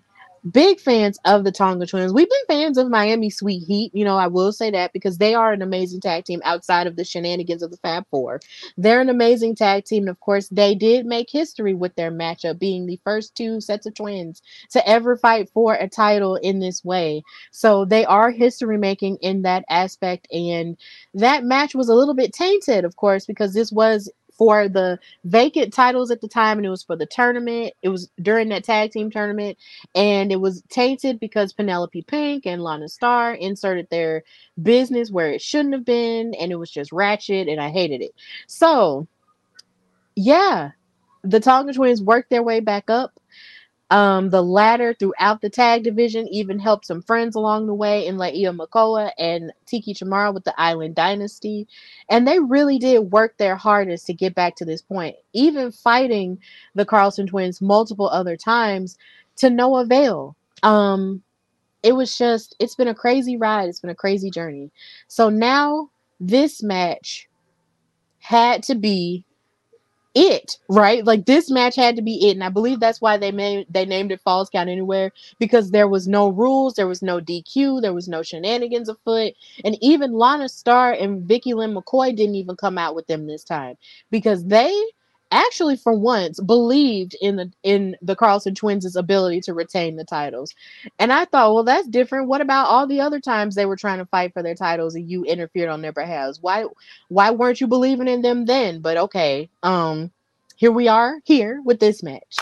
big fans of the Tonga Twins. We've been fans of Miami Sweet Heat. You know, I will say that because they are an amazing tag team outside of the shenanigans of the Fab Four. They're an amazing tag team. And of course, they did make history with their matchup, being the first two sets of twins to ever fight for a title in this way. So they are history making in that aspect. And that match was a little bit tainted, of course, because this was for the vacant titles at the time, and it was for the tournament. It was during that tag team tournament, and it was tainted because Penelope Pink and Lana Starr inserted their business where it shouldn't have been, and it was just ratchet, and I hated it. So, yeah, the Tonga Twins worked their way back up um, the ladder throughout the tag division, even helped some friends along the way in Laia Makoa and Tiki Chamorro with the Island Dynasty. And they really did work their hardest to get back to this point, even fighting the Carlson Twins multiple other times to no avail. Um, it was just, it's been a crazy ride. It's been a crazy journey. So now this match had to be it, right? Like this match had to be it. And I believe that's why they made they named it Falls Count Anywhere, because there was no rules, there was no D Q, there was no shenanigans afoot. And even Lana Starr and Vicky Lynn McCoy didn't even come out with them this time, because they actually for once believed in the in the Carlson Twins' ability to retain the titles. And I thought, well, that's different. What about all the other times they were trying to fight for their titles and you interfered on their behalf? Why why weren't you believing in them then? But okay, um, here we are here with this match.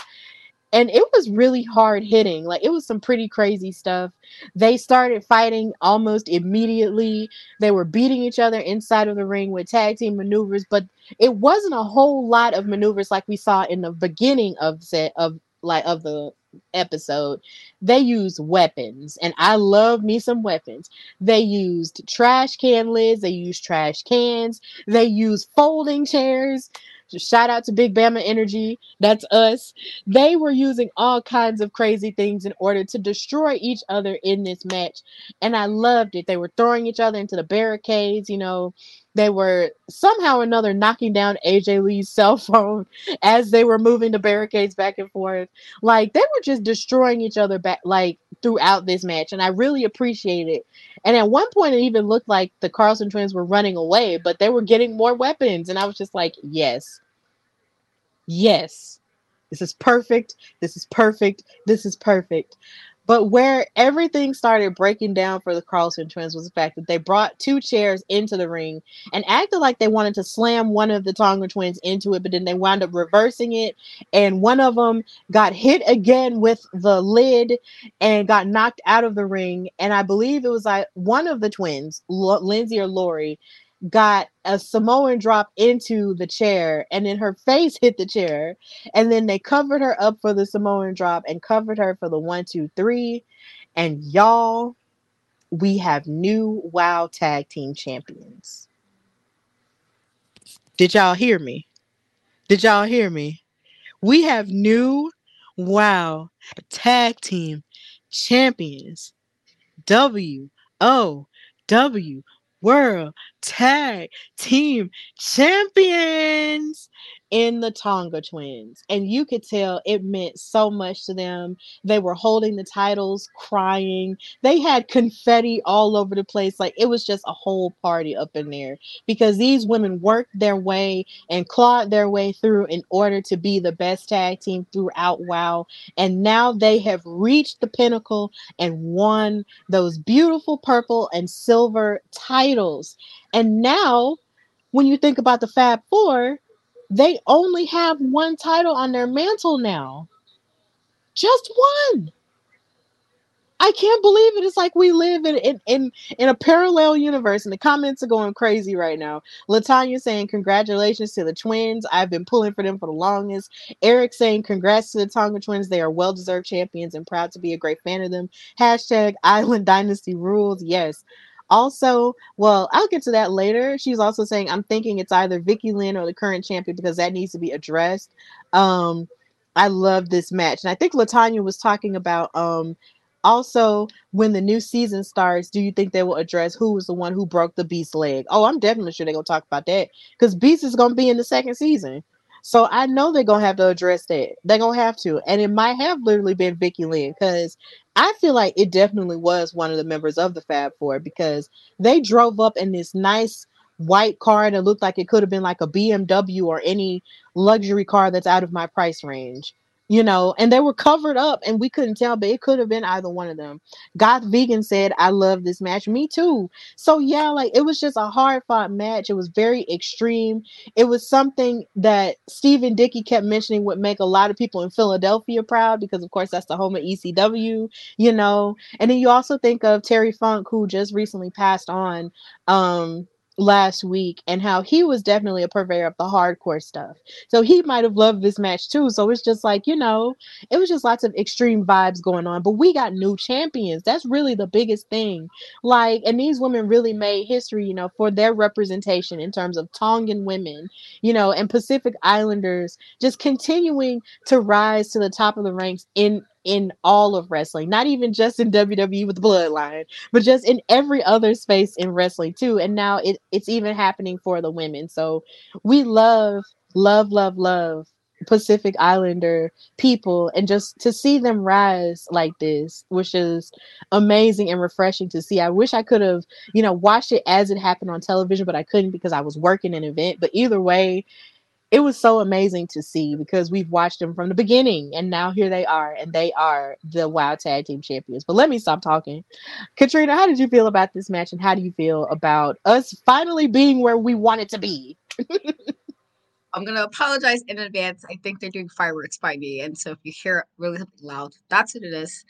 And it was really hard hitting. Like, it was some pretty crazy stuff. They started fighting almost immediately. They were beating each other inside of the ring with tag team maneuvers, but it wasn't a whole lot of maneuvers like we saw in the beginning of set of like of the episode, they used weapons, and I love me some weapons. They used trash can lids, they used trash cans, they used folding chairs. Shout out to Big Bama Energy. That's us. They were using all kinds of crazy things in order to destroy each other in this match. And I loved it. They were throwing each other into the barricades. You know, they were somehow or another knocking down A J Lee's cell phone as they were moving the barricades back and forth. Like, they were just destroying each other back, like, throughout this match. And I really appreciate it. And at one point, it even looked like the Carlson Twins were running away, but they were getting more weapons. And I was just like, yes. Yes. This is perfect. This is perfect. This is perfect. But where everything started breaking down for the Carlson Twins was the fact that they brought two chairs into the ring and acted like they wanted to slam one of the Tonga Twins into it, but then they wound up reversing it, and one of them got hit again with the lid and got knocked out of the ring. And I believe it was like one of the twins, L- Lindsay or Lori, got a Samoan drop into the chair, and then her face hit the chair, and then they covered her up for the Samoan drop and covered her for the one, two, three. And y'all, we have new WOW tag team champions. Did y'all hear me? Did y'all hear me? We have new WOW tag team champions. W O W World Tag Team Champions in the Tonga Twins. And you could tell it meant so much to them. They were holding the titles, crying. They had confetti all over the place. Like, it was just a whole party up in there, because these women worked their way and clawed their way through in order to be the best tag team throughout WOW. And now they have reached the pinnacle and won those beautiful purple and silver titles. And now, when you think about the Fab Four, they only have one title on their mantle now. Just one. I can't believe it. It's like we live in, in, in, in a parallel universe, and the comments are going crazy right now. LaTanya saying, congratulations to the Twins. I've been pulling for them for the longest. Eric saying, congrats to the Tonga Twins. They are well-deserved champions and proud to be a great fan of them. Hashtag Island Dynasty rules. Yes. Also, well, I'll get to that later. She's also saying, I'm thinking it's either Vicky Lynn or the current champion, because that needs to be addressed. Um, I love this match. And I think LaTanya was talking about um, also when the new season starts, do you think they will address who was the one who broke the Beast's leg? Oh, I'm definitely sure they're going to talk about that, because Beast is going to be in the second season. So I know they're going to have to address that. They're going to have to. And it might have literally been Vicky Lynn, because I feel like it definitely was one of the members of the Fab Four, because they drove up in this nice white car that looked like it could have been like a B M W or any luxury car that's out of my price range, you know, and they were covered up and we couldn't tell, but it could have been either one of them. Goth Vegan said, I love this match. Me too. So yeah, like, it was just a hard fought match. It was very extreme. It was something that Stephen Dickey kept mentioning would make a lot of people in Philadelphia proud, because of course that's the home of E C W, you know. And then you also think of Terry Funk, who just recently passed on, um, last week, and how he was definitely a purveyor of the hardcore stuff. So he might have loved this match too. So it's just like, you know, it was just lots of extreme vibes going on, but we got new champions. That's really the biggest thing. Like, and these women really made history, you know, for their representation in terms of Tongan women, you know, and Pacific Islanders just continuing to rise to the top of the ranks in in all of wrestling, not even just in W W E with the Bloodline, but just in every other space in wrestling too. And now it, it's even happening for the women. So we love, love, love, love Pacific Islander people, and just to see them rise like this, which is amazing and refreshing to see. I wish I could have, you know, watched it as it happened on television, but I couldn't because I was working an event. But either way, it was so amazing to see, because we've watched them from the beginning, and now here they are, and they are the WOW Tag Team Champions. But let me stop talking. Katrina, how did you feel about this match, and how do you feel about us finally being where we wanted to be? I'm going to apologize in advance. I think they're doing fireworks by me, and so if you hear it really loud, that's what it is.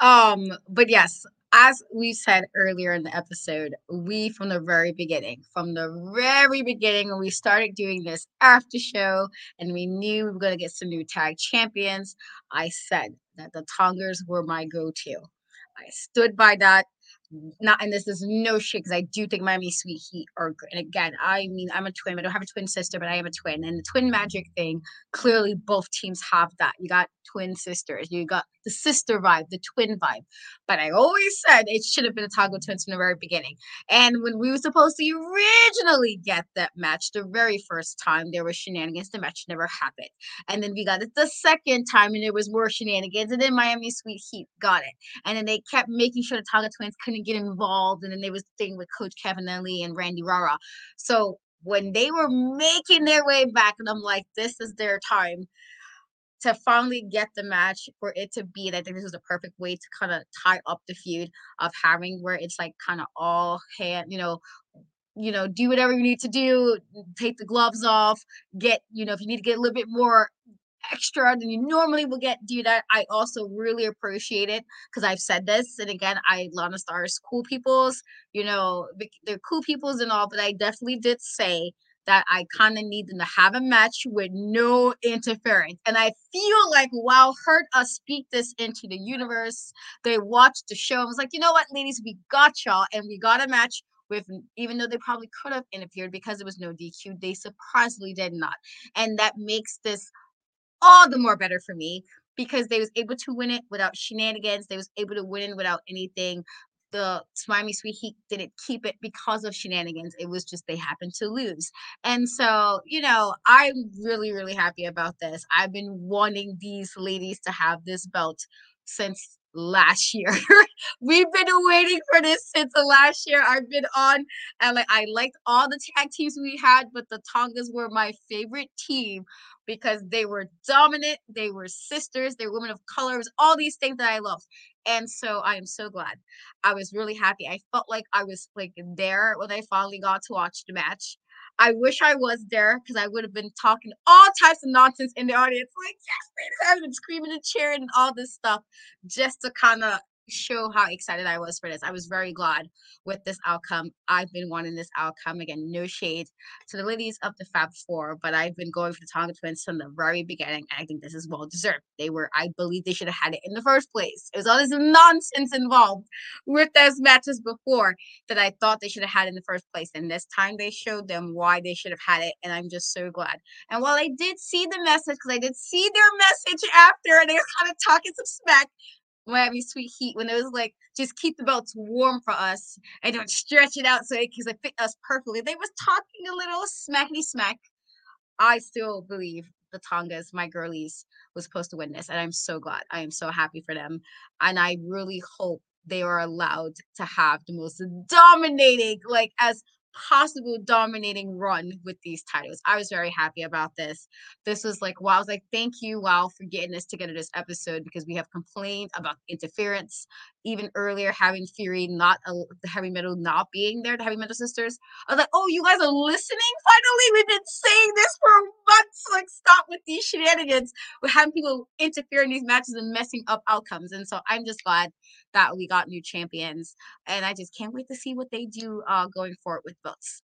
Um, but yes, as we said earlier in the episode, we, from the very beginning, from the very beginning when we started doing this after show and we knew we were going to get some new tag champions, I said that the Tongers were my go-to. I stood by that. Not, and this is no shit, because I do think Miami Sweet Heat are good. And again, I mean, I'm a twin. I don't have a twin sister, but I am a twin. And the twin magic thing, clearly both teams have that. You got twin sisters. You got the sister vibe, the twin vibe. But I always said it should have been the Tonga Twins from the very beginning. And when we were supposed to originally get that match the very first time, there were shenanigans. The match never happened. And then we got it the second time, and there was more shenanigans. And then Miami Sweet Heat got it. And then they kept making sure the Tonga Twins couldn't get involved. And then there was the thing with Coach Kevin Lee and Randy Rara. So when they were making their way back, and I'm like, this is their time to finally get the match for it to be. And I think this was a perfect way to kind of tie up the feud of having where it's like kind of all hand, you know, you know, do whatever you need to do, take the gloves off, get, you know, if you need to get a little bit more extra than you normally will get, do that. I also really appreciate it because I've said this, and again, I Lana Starr's cool peoples, you know, they're cool peoples and all, but I definitely did say that I kind of need them to have a match with no interference. And I feel like WOW heard us speak this into the universe. They watched the show and was like, you know what, ladies, we got y'all, and we got a match with, even though they probably could have interfered because there was no D Q, they surprisingly did not. And that makes this all the more better for me, because they was able to win it without shenanigans. They was able to win it without anything. The Miami Sweet Heat didn't keep it because of shenanigans. It was just they happened to lose. And so, you know, I'm really, really happy about this. I've been wanting these ladies to have this belt since last year. We've been waiting for this since last year. I've been on, and like I liked all the tag teams we had, but the Tongas were my favorite team because they were dominant. They were sisters. They were women of colors. All these things that I loved. And so I am so glad. I was really happy. I felt like I was like there when I finally got to watch the match. I wish I was there because I would have been talking all types of nonsense in the audience. Like, yes, I would have been screaming and cheering and all this stuff just to kind of show how excited I was for this. I was very glad with this outcome. I've been wanting this outcome. Again, no shade to the ladies of the Fab Four, but I've been going for the Tonga Twins from the very beginning. And I think this is well deserved. They were, I believe they should have had it in the first place. It was all this nonsense involved with those matches before that I thought they should have had in the first place. And this time they showed them why they should have had it. And I'm just so glad. And while I did see the message, because I did see their message after, and they were kind of talking some smack, Miami Sweet Heat, when it was like, just keep the belts warm for us and don't stretch it out so it can fit us perfectly. They was talking a little smackety smack. I still believe the Tongas, my girlies, was supposed to win this, and I'm so glad. I am so happy for them, and I really hope they are allowed to have the most dominating, like as possible dominating run with these titles. I was very happy about this. This was like, wow, I was like, thank you, wow, for getting us together this episode, because we have complained about interference. Even earlier, having Fury, not a, the Heavy Metal not being there, the Heavy Metal sisters. I was like, oh, you guys are listening finally? We've been saying this for months. Like, stop with these shenanigans. We're having people interfere in these matches and messing up outcomes. And so I'm just glad that we got new champions. And I just can't wait to see what they do uh, going forward with belts.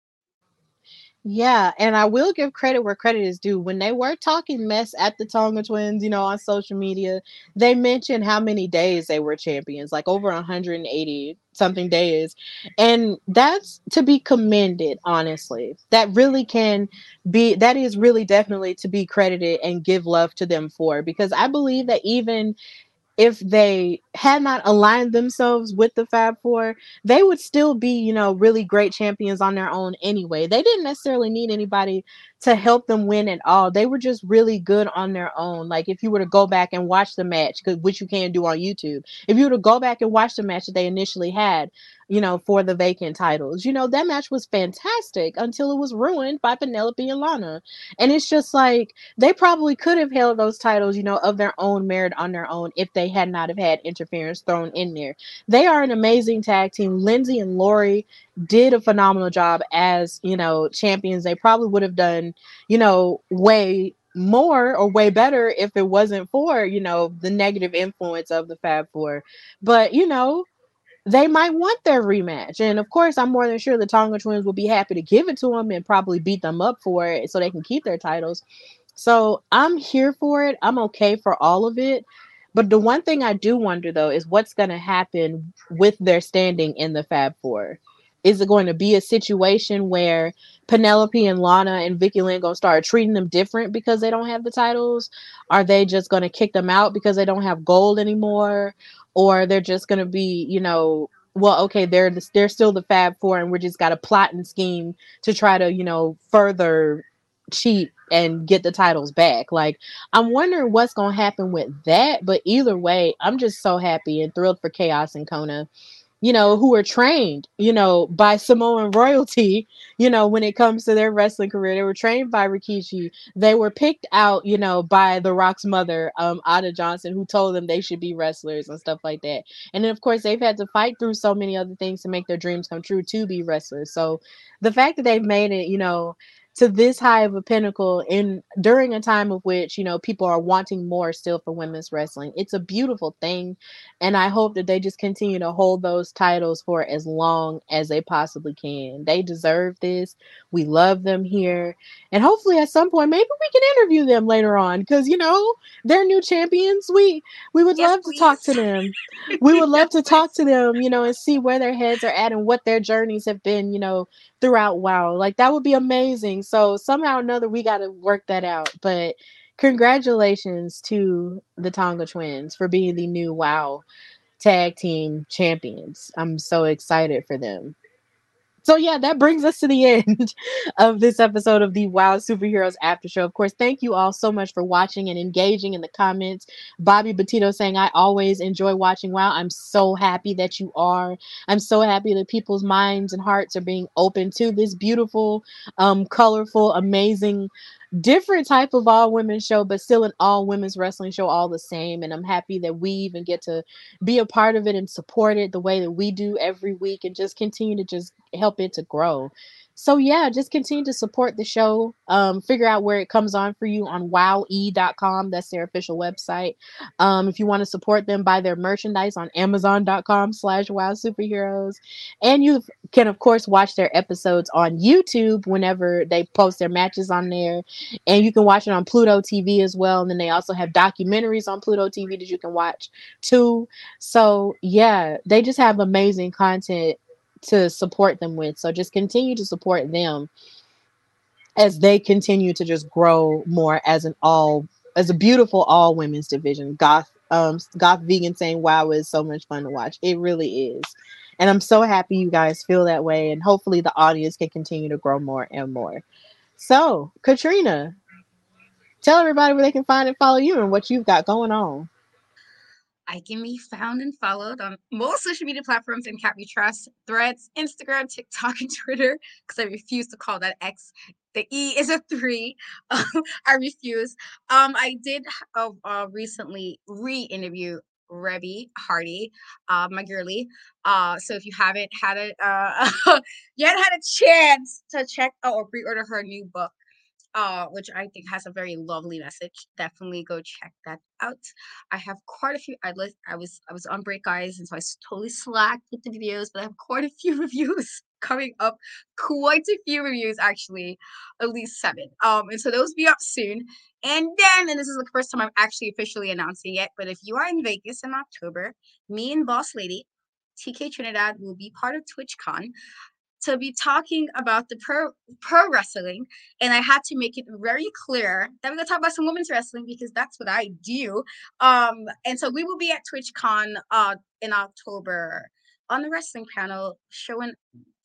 Yeah, and I will give credit where credit is due. When they were talking mess at the Tonga Twins, you know, on social media, they mentioned how many days they were champions, like over one hundred eighty something days. And that's to be commended, honestly. That really can be, that is really definitely to be credited and give love to them for, because I believe that even if they had not aligned themselves with the Fab Four, they would still be, you know, really great champions on their own anyway. They didn't necessarily need anybody to help them win at all. They were just really good on their own. Like, if you were to go back and watch the match, which you can do on YouTube, if you were to go back and watch the match that they initially had, you know, for the vacant titles, you know, that match was fantastic until it was ruined by Penelope and Lana. And it's just like, they probably could have held those titles, you know, of their own merit on their own if they had not have had interference thrown in there. They are an amazing tag team. Lindsay and Lori did a phenomenal job as, you know, champions. They probably would have done, you know, way more or way better if it wasn't for, you know, the negative influence of the Fab Four. But, you know, they might want their rematch. And of course, I'm more than sure the Tonga Twins will be happy to give it to them and probably beat them up for it so they can keep their titles. So I'm here for it. I'm okay for all of it. But the one thing I do wonder, though, is what's going to happen with their standing in the Fab Four. Is it going to be a situation where Penelope and Lana and Vicky Lynn going to start treating them different because they don't have the titles? Are they just going to kick them out because they don't have gold anymore? Or they're just going to be, you know, well, okay, they're the, they're still the Fab Four and we're just got a plot and scheme to try to, you know, further cheat and get the titles back. Like, I'm wondering what's going to happen with that. But either way, I'm just so happy and thrilled for Chaos and Kona, you know, who are trained, you know, by Samoan royalty, you know, when it comes to their wrestling career. They were trained by Rikishi. They were picked out, you know, by The Rock's mother, um, Ada Johnson, who told them they should be wrestlers and stuff like that. And then, of course, they've had to fight through so many other things to make their dreams come true to be wrestlers. So the fact that they've made it, you know, to this high of a pinnacle in during a time of which, you know, people are wanting more still for women's wrestling. It's a beautiful thing. And I hope that they just continue to hold those titles for as long as they possibly can. They deserve this. We love them here. And hopefully at some point, maybe we can interview them later on. Cause you know, they're new champions. We, we would yes, love please. to talk to them. We would love to talk to them, you know, and see where their heads are at and what their journeys have been, you know, throughout WOW. Like, that would be amazing. So somehow or another, we got to work that out. But congratulations to the Tonga Twins for being the new WOW tag team champions. I'm so excited for them. So yeah, that brings us to the end of this episode of the WOW Superheroes After Show. Of course, thank you all so much for watching and engaging in the comments. Bobby Batito saying, I always enjoy watching WOW. I'm so happy that you are. I'm so happy that people's minds and hearts are being open to this beautiful, um, colorful, amazing, different type of all women's show, but still an all women's wrestling show all the same. And I'm happy that we even get to be a part of it and support it the way that we do every week and just continue to just help it to grow. So yeah, just continue to support the show. Um, figure out where it comes on for you on wow e dot com. That's their official website. Um, if you want to support them, buy their merchandise on amazon dot com slash wow superheroes. And you can, of course, watch their episodes on YouTube whenever they post their matches on there. And you can watch it on Pluto T V as well. And then they also have documentaries on Pluto T V that you can watch too. So yeah, they just have amazing content to support them with. So just continue to support them as they continue to just grow more as an all, as a beautiful all women's division. Goth, um, Goth Vegan saying, WOW is so much fun to watch. It really is. And I'm so happy you guys feel that way. And hopefully the audience can continue to grow more and more. So Katrina, tell everybody where they can find and follow you and what you've got going on. I can be found and followed on most social media platforms and Cat We Trust, Threads, Instagram, TikTok, and Twitter, because I refuse to call that X. The E is a three. Um, I refuse. Um, I did uh, uh, recently re-interview Rebby Hardy, uh, my girly. Uh, so if you haven't had a uh, yet had a chance to check out or pre-order her new book, Uh, which I think has a very lovely message. Definitely go check that out. I have quite a few. I, li- I was I was on break, guys, and so I totally slacked with the videos, but I have quite a few reviews coming up. Quite a few reviews, actually, at least seven. Um, and so those will be up soon. And then, and this is the first time I'm actually officially announcing it, but if you are in Vegas in October, me and Boss Lady, T K Trinidad, will be part of TwitchCon to be talking about the pro, pro wrestling. And I had to make it very clear that we're gonna talk about some women's wrestling because that's what I do. Um, and so we will be at TwitchCon uh, in October on the wrestling panel, showing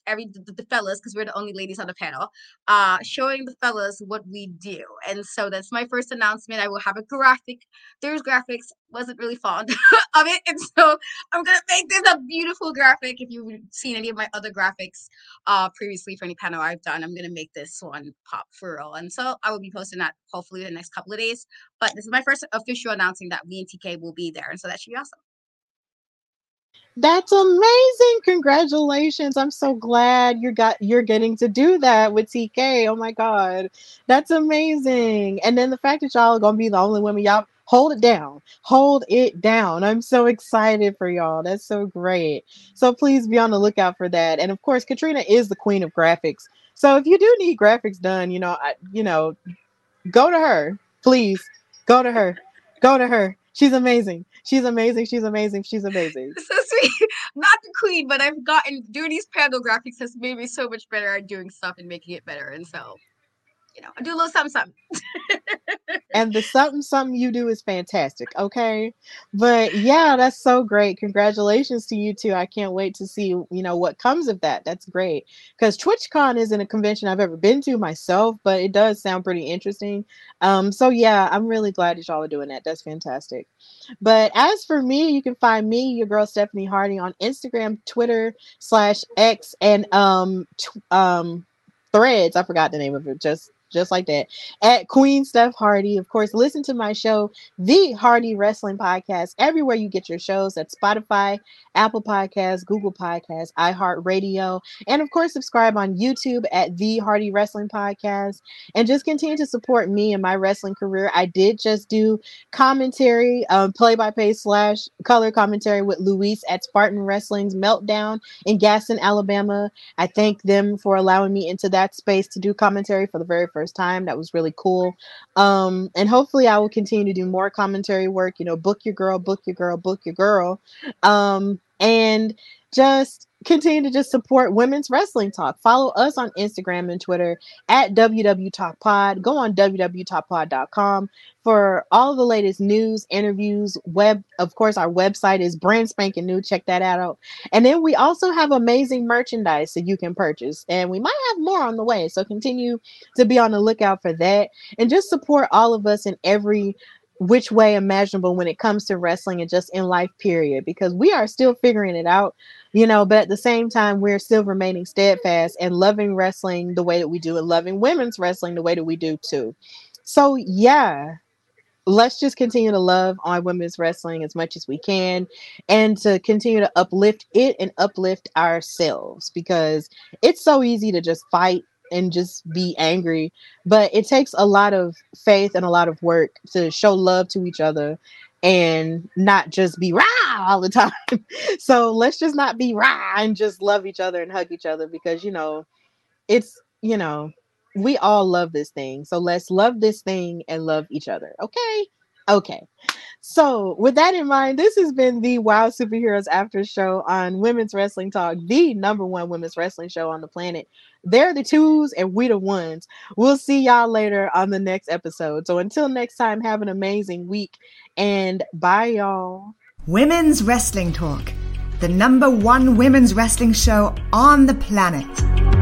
every the, the fellas, because we're the only ladies on the panel, uh, showing the fellas what we do. And so that's my first announcement. I will have a graphic. There's graphics. Wasn't really fond of it, and so I'm gonna make this a beautiful graphic. If you've seen any of my other graphics uh previously for any panel I've done, I'm gonna make this one pop for real. And so I will be posting that hopefully the next couple of days. But this is my first official announcing that me and T K will be there, and so that should be awesome. That's amazing. Congratulations. I'm so glad you got you're getting to do that with T K. Oh my god. That's amazing. And then the fact that y'all are gonna be the only women, y'all Hold it down. Hold it down. I'm so excited for y'all. That's so great. So please be on the lookout for that. And of course, Katrina is the queen of graphics. So if you do need graphics done, you know, I, you know, go to her. Please go to her. Go to her. She's amazing. She's amazing. She's amazing. She's amazing. So sweet. Not the queen, but I've gotten doing these panel graphics has made me so much better at doing stuff and making it better. And so, you know, I do a little something, something. And the something, something you do is fantastic. Okay. But yeah, that's so great. Congratulations to you two. I can't wait to see, you know, what comes of that. That's great. Because TwitchCon isn't a convention I've ever been to myself, but it does sound pretty interesting. Um, so yeah, I'm really glad that y'all are doing that. That's fantastic. But as for me, you can find me, your girl Stephanie Harding, on Instagram, Twitter, slash X, and um, t- um, Threads. I forgot the name of it. Just just like that, at Queen Steph Hardy. Of course, listen to my show, The Hardy Wrestling Podcast, everywhere you get your shows. That's Spotify, Apple Podcasts, Google Podcasts, iHeartRadio, and of course, subscribe on YouTube at The Hardy Wrestling Podcast, and just continue to support me and my wrestling career. I did just do commentary, um, play-by-play slash color commentary with Luis at Spartan Wrestling's Meltdown in Gaston, Alabama. I thank them for allowing me into that space to do commentary for the very first time. That was really cool. Um, and hopefully I will continue to do more commentary work, you know, book your girl, book your girl, book your girl. Um, and just continue to just support women's wrestling talk. Follow us on Instagram and Twitter at W W Talk Pod. Go on W W Talk Pod dot com for all the latest news, interviews, web. Of course, our website is brand spanking new. Check that out. And then we also have amazing merchandise that you can purchase, and we might have more on the way. So continue to be on the lookout for that, and just support all of us in every which way imaginable when it comes to wrestling and just in life, period, because we are still figuring it out, you know, but at the same time, we're still remaining steadfast and loving wrestling the way that we do and loving women's wrestling the way that we do too. So yeah, let's just continue to love on women's wrestling as much as we can, and to continue to uplift it and uplift ourselves, because it's so easy to just fight and just be angry, but it takes a lot of faith and a lot of work to show love to each other and not just be rah all the time. So let's just not be rah and just love each other and hug each other, because, you know, it's, you know, we all love this thing. So let's love this thing and love each other. Okay. Okay. So with that in mind, this has been the Wow Superheroes After Show on Women's Wrestling Talk, the number one women's wrestling show on the planet. They're the twos and we the ones. We'll see y'all later on the next episode. So until next time, have an amazing week, and bye y'all. Women's Wrestling Talk, the number one women's wrestling show on the planet.